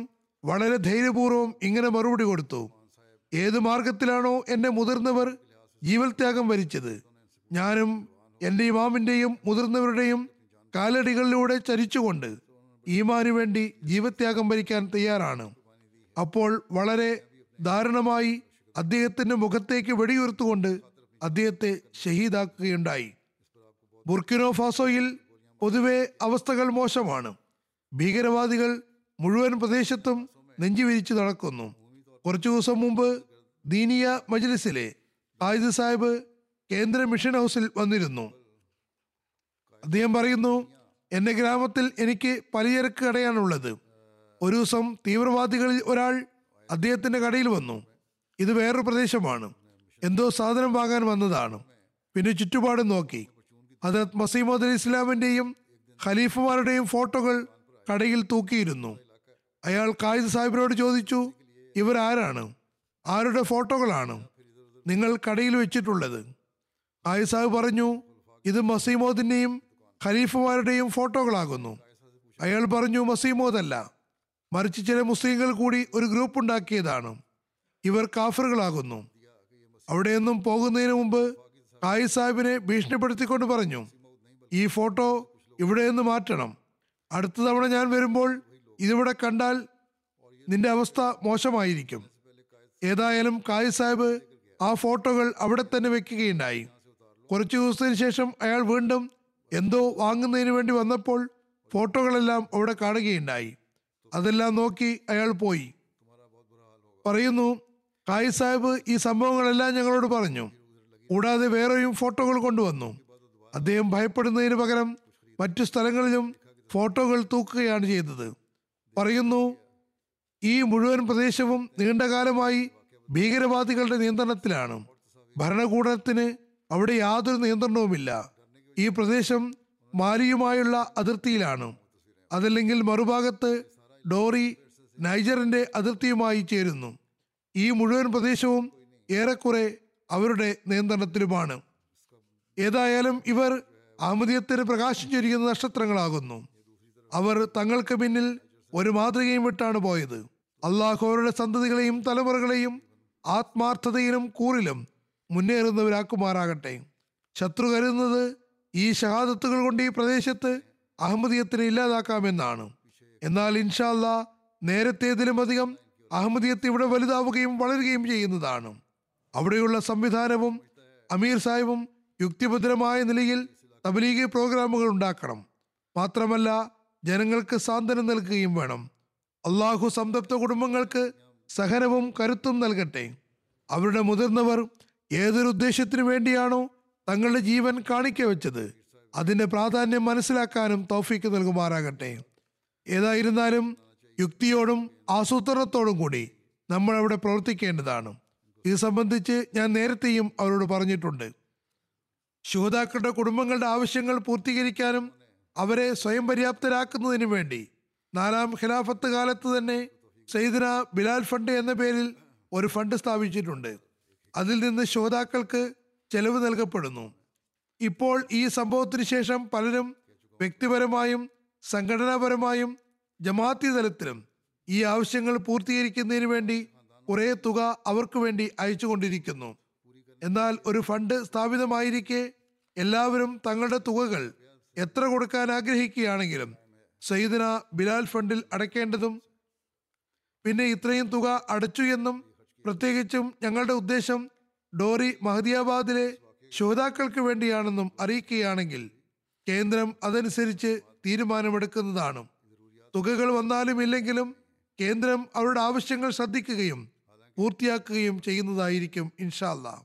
വളരെ ധൈര്യപൂർവ്വം ഇങ്ങനെ മറുപടി കൊടുത്തു: ഏത് മാർഗത്തിലാണോ എൻ്റെ മുതിർന്നവർ ജീവൽ ത്യാഗം വരിച്ചത്, ഞാനും എൻ്റെ ഇമാമിൻ്റെയും മുതിർന്നവരുടെയും കാലടികളിലൂടെ ചരിച്ചുകൊണ്ട് ഈമാനു വേണ്ടി ജീവത്യാഗം വരിക്കാൻ തയ്യാറാണ്. അപ്പോൾ വളരെ ദാരുണമായി അദ്ദേഹത്തിൻ്റെ മുഖത്തേക്ക് വെടിയുതിർത്തുകൊണ്ട് അദ്ദേഹത്തെ ഷഹീദാക്കുകയുണ്ടായി. ബുർക്കിനോ ഫാസോയിൽ പൊതുവെ അവസ്ഥകൾ മോശമാണ്. ഭീകരവാദികൾ മുഴുവൻ പ്രദേശത്തും നെഞ്ചുവിരിച്ച് നടക്കുന്നു. കുറച്ചു ദിവസം മുമ്പ് ദീനിയ മജ്ലിസിലെ ആയിദ് സാഹിബ് കേന്ദ്ര മിഷൻ ഹൗസിൽ വന്നിരുന്നു. അദ്ദേഹം പറയുന്നു, എൻ്റെ ഗ്രാമത്തിൽ എനിക്ക് പലചരക്ക് കടയാണുള്ളത്. ഒരു ദിവസം തീവ്രവാദികളിൽ ഒരാൾ അദ്ദേഹത്തിൻ്റെ കടയിൽ വന്നു. ഇത് വേറൊരു പ്രദേശമാണ്. എന്തോ സാധനം വാങ്ങാൻ വന്നതാണ്. പിന്നെ ചുറ്റുപാടും നോക്കി. ഹദരത്ത് മസീമോദ് അലി ഇസ്ലാമിൻ്റെയും ഖലീഫുമാരുടെയും ഫോട്ടോകൾ കടയിൽ തൂക്കിയിരുന്നു. അയാൾ ഖായിദ് സാഹിബിനോട് ചോദിച്ചു, ഇവരാരാണ്, ആരുടെ ഫോട്ടോകളാണ് നിങ്ങൾ കടയിൽ വെച്ചിട്ടുള്ളത്? ഖായിദ് സാഹിബ് പറഞ്ഞു, ഇത് മസീമോദിൻ്റെയും ഖലീഫുമാരുടെയും ഫോട്ടോകളാകുന്നു. അയാൾ പറഞ്ഞു, മസീമോദല്ല, മറിച്ച് ചില മുസ്ലിങ്ങൾ കൂടി ഒരു ഗ്രൂപ്പ് ഉണ്ടാക്കിയതാണ്. ഇവർ കാഫറുകളാകുന്നു. അവിടെയൊന്നും പോകുന്നതിന് മുമ്പ് ഖായിദ് സാഹിബിനെ ഭീഷണിപ്പെടുത്തിക്കൊണ്ട് പറഞ്ഞു, ഈ ഫോട്ടോ ഇവിടെ നിന്ന് മാറ്റണം. അടുത്ത തവണ ഞാൻ വരുമ്പോൾ ഇതിവിടെ കണ്ടാൽ നിന്റെ അവസ്ഥ മോശമായിരിക്കും. ഏതായാലും ഖായിദ് സാഹിബ് ആ ഫോട്ടോകൾ അവിടെ തന്നെ വെക്കുകയുണ്ടായി. കുറച്ചു ദിവസത്തിന് ശേഷം അയാൾ വീണ്ടും എന്തോ വാങ്ങുന്നതിന് വേണ്ടി വന്നപ്പോൾ ഫോട്ടോകളെല്ലാം അവിടെ കാണുകയുണ്ടായി. അതെല്ലാം നോക്കി അയാൾ പോയി. പറയുന്നു, ഖായിദ് സാഹിബ് ഈ സംഭവങ്ങളെല്ലാം ഞങ്ങളോട് പറഞ്ഞു. കൂടാതെ വേറെയും ഫോട്ടോകൾ കൊണ്ടുവന്നു. അദ്ദേഹം ഭയപ്പെടുന്നതിന് പകരം മറ്റു സ്ഥലങ്ങളിലും ഫോട്ടോകൾ തൂക്കുകയാണ് ചെയ്തത്. പറയുന്നു, ഈ മുഴുവൻ പ്രദേശവും നീണ്ടകാലമായി ഭീകരവാദികളുടെ നിയന്ത്രണത്തിലാണ്. ഭരണകൂടത്തിന് അവിടെ യാതൊരു നിയന്ത്രണവുമില്ല. ഈ പ്രദേശം മാലിയുമായുള്ള അതിർത്തിയിലാണ്, അതല്ലെങ്കിൽ മറുഭാഗത്ത് ഡോറി നൈജറിന്റെ അതിർത്തിയുമായി ചേരുന്നു. ഈ മുഴുവൻ പ്രദേശവും ഏറെക്കുറെ അവരുടെ നിയന്ത്രണത്തിലുമാണ്. ഏതായാലും ഇവർ അഹമ്മദിയത്തിന് പ്രകാശിച്ചിരിക്കുന്ന നക്ഷത്രങ്ങളാകുന്നു. അവർ തങ്ങൾക്ക് പിന്നിൽ ഒരു മാതൃകയും വിട്ടാണ് പോയത്. അള്ളാഹു അവരുടെ സന്തതികളെയും തലമുറകളെയും ആത്മാർത്ഥതയിലും കൂറിലും മുന്നേറുന്നവരാക്കുമാറാകട്ടെ. ശത്രു കരുതുന്നത് ഈ ഷഹാദത്തുകൾ കൊണ്ട് ഈ പ്രദേശത്ത് അഹമ്മദിയത്തിനെ ഇല്ലാതാക്കാമെന്നാണ്. എന്നാൽ ഇൻഷാ അള്ളാ നേരത്തേതിലും അധികം അഹമ്മദിയത്ത് ഇവിടെ വലുതാവുകയും വളരുകയും ചെയ്യുന്നതാണ്. അവിടെയുള്ള സംവിധാനവും അമീർ സാഹിബും യുക്തിഭദ്രമായ നിലയിൽ തബ്ലീഗ് പ്രോഗ്രാമുകൾ ഉണ്ടാക്കണം. മാത്രമല്ല ജനങ്ങൾക്ക് സാന്ത്വനം നൽകുകയും വേണം. അള്ളാഹു സംതൃപ്ത കുടുംബങ്ങൾക്ക് സഹനവും കരുത്തും നൽകട്ടെ. അവരുടെ മുതിർന്നവർ ഏതൊരു ഉദ്ദേശത്തിനു വേണ്ടിയാണോ തങ്ങളുടെ ജീവൻ കാണിക്കവെച്ചത് അതിൻ്റെ പ്രാധാന്യം മനസ്സിലാക്കാനും തൗഫീക്ക് നൽകുമാറാകട്ടെ. ഏതായിരുന്നാലും യുക്തിയോടും ആസൂത്രണത്തോടും കൂടി നമ്മൾ അവിടെ പ്രവർത്തിക്കേണ്ടതാണ്. ഇത് സംബന്ധിച്ച് ഞാൻ നേരത്തെയും അവരോട് പറഞ്ഞിട്ടുണ്ട്. ശുഹദാക്കളുടെ കുടുംബങ്ങളുടെ ആവശ്യങ്ങൾ പൂർത്തീകരിക്കാനും അവരെ സ്വയം പര്യാപ്തരാക്കുന്നതിനു വേണ്ടി 4ാം ഖിലാഫത്ത് കാലത്ത് തന്നെ സയ്യിദ്ന ബിലാൽ ഫണ്ട് എന്ന പേരിൽ ഒരു ഫണ്ട് സ്ഥാപിച്ചിട്ടുണ്ട്. അതിൽ നിന്ന് ശുഹദാക്കൾക്ക് ചെലവ് നൽകപ്പെടുന്നു. ഇപ്പോൾ ഈ സംഭവത്തിന് ശേഷം പലരും വ്യക്തിപരമായും സംഘടനാപരമായും ജമാഅത്തി തലത്തിലും ഈ ആവശ്യങ്ങൾ പൂർത്തീകരിക്കുന്നതിന് വേണ്ടി കുറേ തുക അവർക്ക് വേണ്ടി അയച്ചുകൊണ്ടിരിക്കുന്നു. എന്നാൽ ഒരു ഫണ്ട് സ്ഥാപിതമായിരിക്കെ എല്ലാവരും തങ്ങളുടെ തുകകൾ എത്ര കൊടുക്കാൻ ആഗ്രഹിക്കുകയാണെങ്കിലും സയ്യിദ്ന ബിലാൽ ഫണ്ടിൽ അടയ്ക്കേണ്ടതും പിന്നെ ഇത്രയും തുക അടച്ചു എന്നും, പ്രത്യേകിച്ചും ഞങ്ങളുടെ ഉദ്ദേശം ഡോറി മഹദിയാബാദിലെ ശുഹദാക്കൾക്ക് വേണ്ടിയാണെന്നും അറിയിക്കുകയാണെങ്കിൽ കേന്ദ്രം അതനുസരിച്ച് തീരുമാനമെടുക്കുന്നതാണ്. തുകകൾ വന്നാലും ഇല്ലെങ്കിലും കേന്ദ്രം അവരുടെ ആവശ്യങ്ങൾ ശ്രദ്ധിക്കുകയും പൂർത്തിയാക്കുകയും ചെയ്യുന്നതായിരിക്കും ഇൻഷാ അല്ലാ.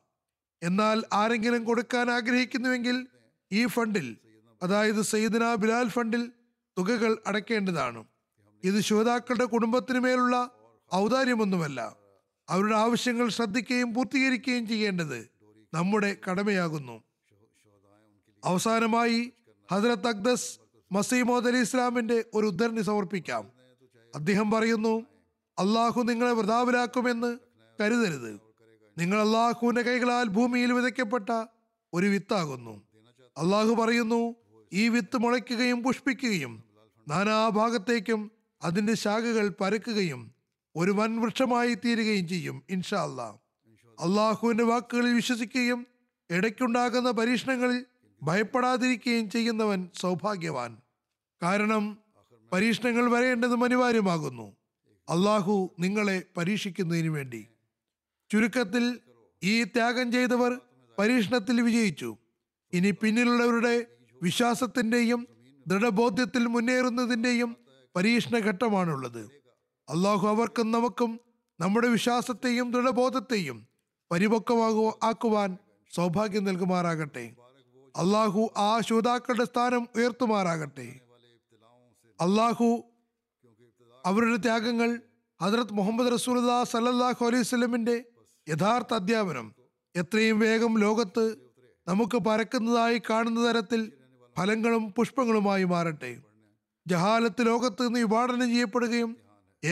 എന്നാൽ ആരെങ്കിലും കൊടുക്കാൻ ആഗ്രഹിക്കുന്നുവെങ്കിൽ ഈ ഫണ്ടിൽ, അതായത് സയ്യിദ്ന ബിലാൽ ഫണ്ടിൽ തുകകൾ അടയ്ക്കേണ്ടതാണ്. ഇത് ശുഹദാക്കളുടെ കുടുംബത്തിനു മേലുള്ള ഔദാര്യമൊന്നുമല്ല. അവരുടെ ആവശ്യങ്ങൾ ശ്രദ്ധിക്കുകയും പൂർത്തീകരിക്കുകയും ചെയ്യേണ്ടത് നമ്മുടെ കടമയാകുന്നു. അവസാനമായി ഹസ്രത്ത് അഖ്ദസ് മസീഹ് മൗഊദ് അലി ഇസ്ലാമിന്റെ ഒരു ഉദ്ധരണി സമർപ്പിക്കാം. അദ്ദേഹം പറയുന്നു, അള്ളാഹു നിങ്ങളെ വൃഥാവിലാക്കുമെന്ന് കരുതരുത്. നിങ്ങൾ അള്ളാഹുവിന്റെ കൈകളാൽ ഭൂമിയിൽ വിതയ്ക്കപ്പെട്ട ഒരു വിത്താകുന്നു. അള്ളാഹു പറയുന്നു, ഈ വിത്ത് മുളയ്ക്കുകയും പുഷ്പിക്കുകയും നാനാഭാഗത്തേക്കും അതിന്റെ ശാഖകൾ പരക്കുകയും ഒരു വൻ വൃക്ഷമായി തീരുകയും ചെയ്യും ഇൻഷാ അല്ലാ. അള്ളാഹുവിന്റെ വാക്കുകളിൽ വിശ്വസിക്കുകയും ഇടയ്ക്കുണ്ടാകുന്ന പരീക്ഷണങ്ങളിൽ ഭയപ്പെടാതിരിക്കുകയും ചെയ്യുന്നവൻ സൗഭാഗ്യവാൻ. കാരണം പരീക്ഷണങ്ങൾ വരേണ്ടതും അനിവാര്യമാകുന്നു അള്ളാഹു നിങ്ങളെ പരീക്ഷിക്കുന്നതിനു വേണ്ടി. ചുരുക്കത്തിൽ ഈ ത്യാഗം ചെയ്തവർ പരീക്ഷണത്തിൽ വിജയിച്ചു. ഇനി പിന്നിലുള്ളവരുടെ വിശ്വാസത്തിന്റെയും ദൃഢബോധ്യത്തിൽ മുന്നേറുന്നതിന്റെയും പരീക്ഷണ ഘട്ടമാണുള്ളത്. അള്ളാഹു അവർക്കും നമുക്കും നമ്മുടെ വിശ്വാസത്തെയും ദൃഢബോധത്തെയും പരിപക്വമാക്കുവാൻ സൗഭാഗ്യം നൽകുമാറാകട്ടെ. അള്ളാഹു ആ ശുഹദാക്കളുടെ സ്ഥാനം ഉയർത്തുമാറാകട്ടെ. അള്ളാഹു അവരുടെ ത്യാഗങ്ങൾ, ഹദ്രത്ത് മുഹമ്മദ് റസൂലുള്ളാഹി സല്ലല്ലാഹു അലൈഹി വസല്ലമിന്റെ യഥാർത്ഥ അധ്യാപനം എത്രയും വേഗം ലോകത്ത് നമുക്ക് പരക്കുന്നതായി കാണുന്ന തരത്തിൽ ഫലങ്ങളും പുഷ്പങ്ങളുമായി മാറട്ടെ. ജഹാലത്ത് ലോകത്ത് നിന്ന് വിഭാടനം ചെയ്യപ്പെടുകയും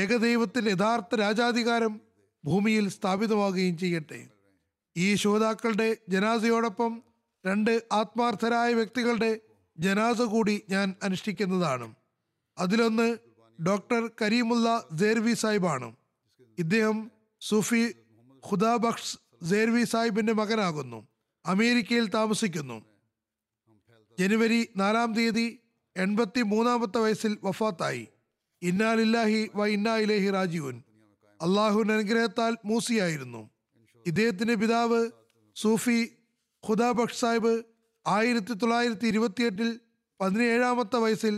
ഏകദൈവത്തിന്റെ യഥാർത്ഥ രാജാധികാരം ഭൂമിയിൽ സ്ഥാപിതമാവുകയും ചെയ്യട്ടെ. ഈ ശുഹദാക്കളുടെ ജനാസയോടൊപ്പം 2 ആത്മാർത്ഥരായ വ്യക്തികളുടെ ജനാസ കൂടി ഞാൻ അനുഷ്ഠിക്കുന്നതാണ്. അതിലൊന്ന് ഡോക്ടർ കരീമുല്ല സേർവി സാഹിബാണ്. ഇദ്ദേഹം സൂഫി ഖുദാബക്ഷ് സേർവി സാഹിബിന്റെ മകനാകുന്നു. അമേരിക്കയിൽ താമസിക്കുന്നു. ജനുവരി 4-ാം തീയതി 83-ാമത്തെ വയസ്സിൽ വഫാത്തായി. ഇന്നാലില്ലാഹി വ ഇന്നാ ഇലൈഹി റാജിഊൻ. അള്ളാഹുവിന്റെ അനുഗ്രഹത്താൽ മൂസിയായിരുന്നു. ഇദ്ദേഹത്തിന്റെ പിതാവ് സൂഫി ഖുദാബക്ഷ് സാഹിബ് 1928-ൽ 17-ാമത്തെ വയസ്സിൽ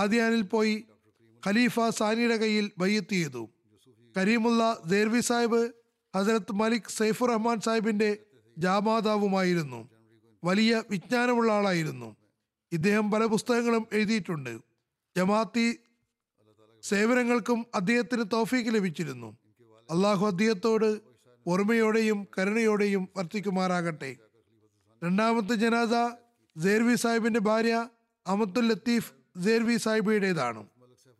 ആദ്യാനിൽ പോയി ഖലീഫ സാനിയുടെ കയ്യിൽ ബൈഅത്ത് ചെയ്തു. കരീമുല്ല സേർവി സാഹിബ് ഹസ്രത്ത് മലിക് സൈഫുർ റഹ്മാൻ സാഹിബിന്റെ ജാമാതാവുമായിരുന്നു. വലിയ വിജ്ഞാനമുള്ള ആളായിരുന്നു. ഇദ്ദേഹം പല പുസ്തകങ്ങളും എഴുതിയിട്ടുണ്ട്. ജമാഅത്തി സേവനങ്ങൾക്കും അദ്ദേഹത്തിന് തൗഫീക്ക് ലഭിച്ചിരുന്നു. അള്ളാഹു അദ്ദേഹത്തോട് ഓർമ്മയോടെയും കരുണയോടെയും വർത്തിക്കുമാറാകട്ടെ. 2-ാമത്തെ ജനാസ സേർവി സാഹിബിന്റെ ഭാര്യ അമത്തുൽ ലത്തീഫ് സേർവി സാഹിബിയുടേതാണ്.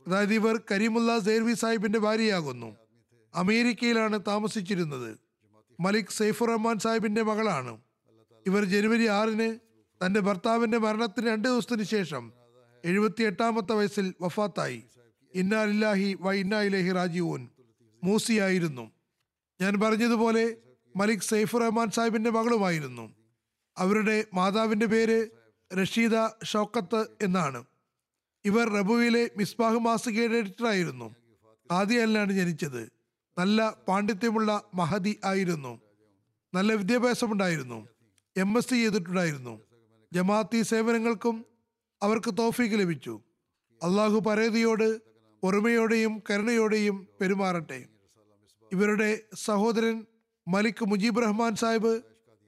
അതായത് ഇവർ കരീമുല്ല സേർവി സാഹിബിന്റെ ഭാര്യയാകുന്നു. അമേരിക്കയിലാണ് താമസിച്ചിരുന്നത്. മലിക് സൈഫുർ റഹ്മാൻ സാഹിബിന്റെ മകളാണ്. ഇവർ ജനുവരി 6-ന് തന്റെ ഭർത്താവിന്റെ മരണത്തിന് 2 ദിവസത്തിന് ശേഷം 78-ാമത്തെ വയസ്സിൽ വഫാത്തായി. ഇന്നാലില്ലാഹി വ ഇന്നാ ഇലൈഹി റാജിഊൻ. മൂസിയായിരുന്നു. ഞാൻ പറഞ്ഞതുപോലെ മലിക് സൈഫുർ റഹ്മാൻ സാഹിബിന്റെ മകളുമായിരുന്നു. അവരുടെ മാതാവിന്റെ പേര് റഷീദ ഷൗക്കത്ത് എന്നാണ്. ഇവർ റബുവിലെ മിസ്ബാഹ് മാസികയുടെ എഡിറ്ററായിരുന്നു. ആദ്യയിലാണ് ജനിച്ചത്. നല്ല പാണ്ഡിത്യമുള്ള മഹദി ആയിരുന്നു. നല്ല വിദ്യാഭ്യാസമുണ്ടായിരുന്നു. MSc ചെയ്തിട്ടുണ്ടായിരുന്നു. ജമാഅത്തി സേവനങ്ങൾക്കും അവർക്ക് തൗഫീഖ് ലഭിച്ചു. അള്ളാഹു പരേതിയോട് പൊറുമയോടെയും കരുണയോടെയും പെരുമാറട്ടെ. ഇവരുടെ സഹോദരൻ മലിക് മുജീബ് റഹ്മാൻ സാഹിബ്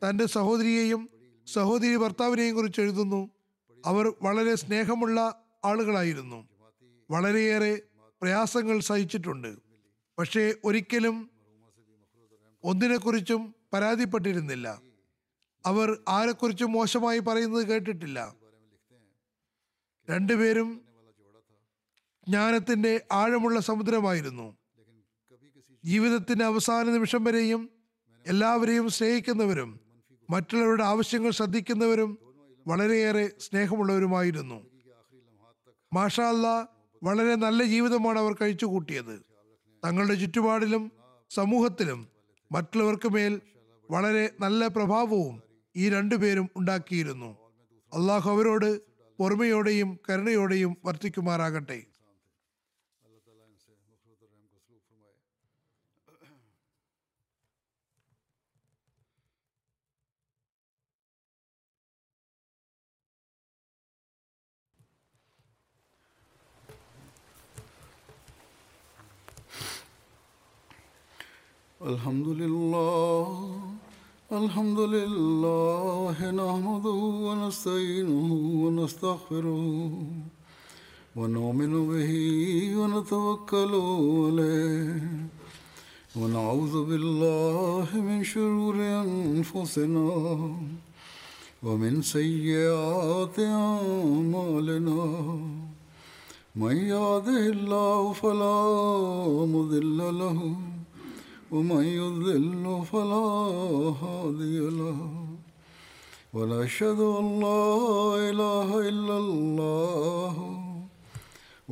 തൻ്റെ സഹോദരിയെയും സഹോദരി ഭർത്താവിനെയും കുറിച്ച് എഴുതുന്നു. അവർ വളരെ സ്നേഹമുള്ള ആളുകളായിരുന്നു. വളരെയേറെ പ്രയാസങ്ങൾ സഹിച്ചിട്ടുണ്ട്. പക്ഷേ ഒരിക്കലും ഒന്നിനെക്കുറിച്ചും പരാതിപ്പെട്ടിരുന്നില്ല. അവർ ആരെക്കുറിച്ചും മോശമായി പറയുന്നത് കേട്ടിട്ടില്ല. രണ്ടുപേരും ജ്ഞാനത്തിൻ്റെ ആഴമുള്ള സമുദ്രമായിരുന്നു. ജീവിതത്തിൻ്റെ അവസാന നിമിഷം വരെയും എല്ലാവരെയും സ്നേഹിക്കുന്നവരും മറ്റുള്ളവരുടെ ആവശ്യങ്ങൾ ശ്രദ്ധിക്കുന്നവരും വളരെയേറെ സ്നേഹമുള്ളവരുമായിരുന്നു. മാഷാ അല്ലാ, വളരെ നല്ല ജീവിതമാണ് അവർ കഴിച്ചു കൂട്ടിയത്. തങ്ങളുടെ ചുറ്റുപാടിലും സമൂഹത്തിലും മറ്റുള്ളവർക്ക് മേൽ വളരെ നല്ല പ്രഭാവവും ഈ രണ്ടുപേരും ഉണ്ടാക്കിയിരുന്നു. അള്ളാഹു അവരോട് പൊറുമയോടെയും കരുണയോടെയും വർത്തിക്കുമാറാകട്ടെ. അൽഹംദുലില്ലാഹ് അൽഹംദുലില്ലാഹി നഹ്മദുഹു വനസ്തഈനുഹു വനസ്തഗ്ഫിറുഹു വനുഅ്മിനു ബിഹി വനതവക്കലു അലൈഹി വനഊദു ബില്ലാഹി മിൻ ശുറൂരി അൻഫുസിനാ വമിൻ സയ്യിആതി അഅ്മാലിനാ മൻ യഹ്ദിഹില്ലാഹു ഫലാ മുദില്ല ലഹു ومن يضل فلا هادي له ونشهد أن لا إله إلا الله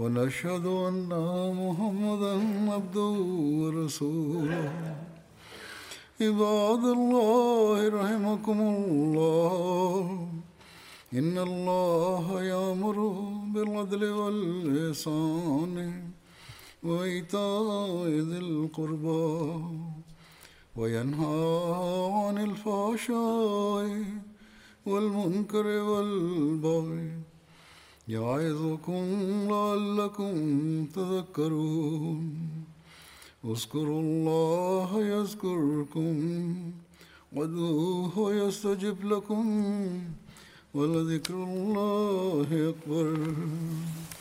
ونشهد أن محمدا عبده ورسوله عباد الله رحمكم الله إن الله يأمر بالعدل والإحسان وإيتاء ذي القربى وينهى عن الفحشاء والمنكر والبغي يعظكم لعلكم تذكرون اذكروا الله يذكركم وادعوه يستجب لكم ولذكر الله أكبر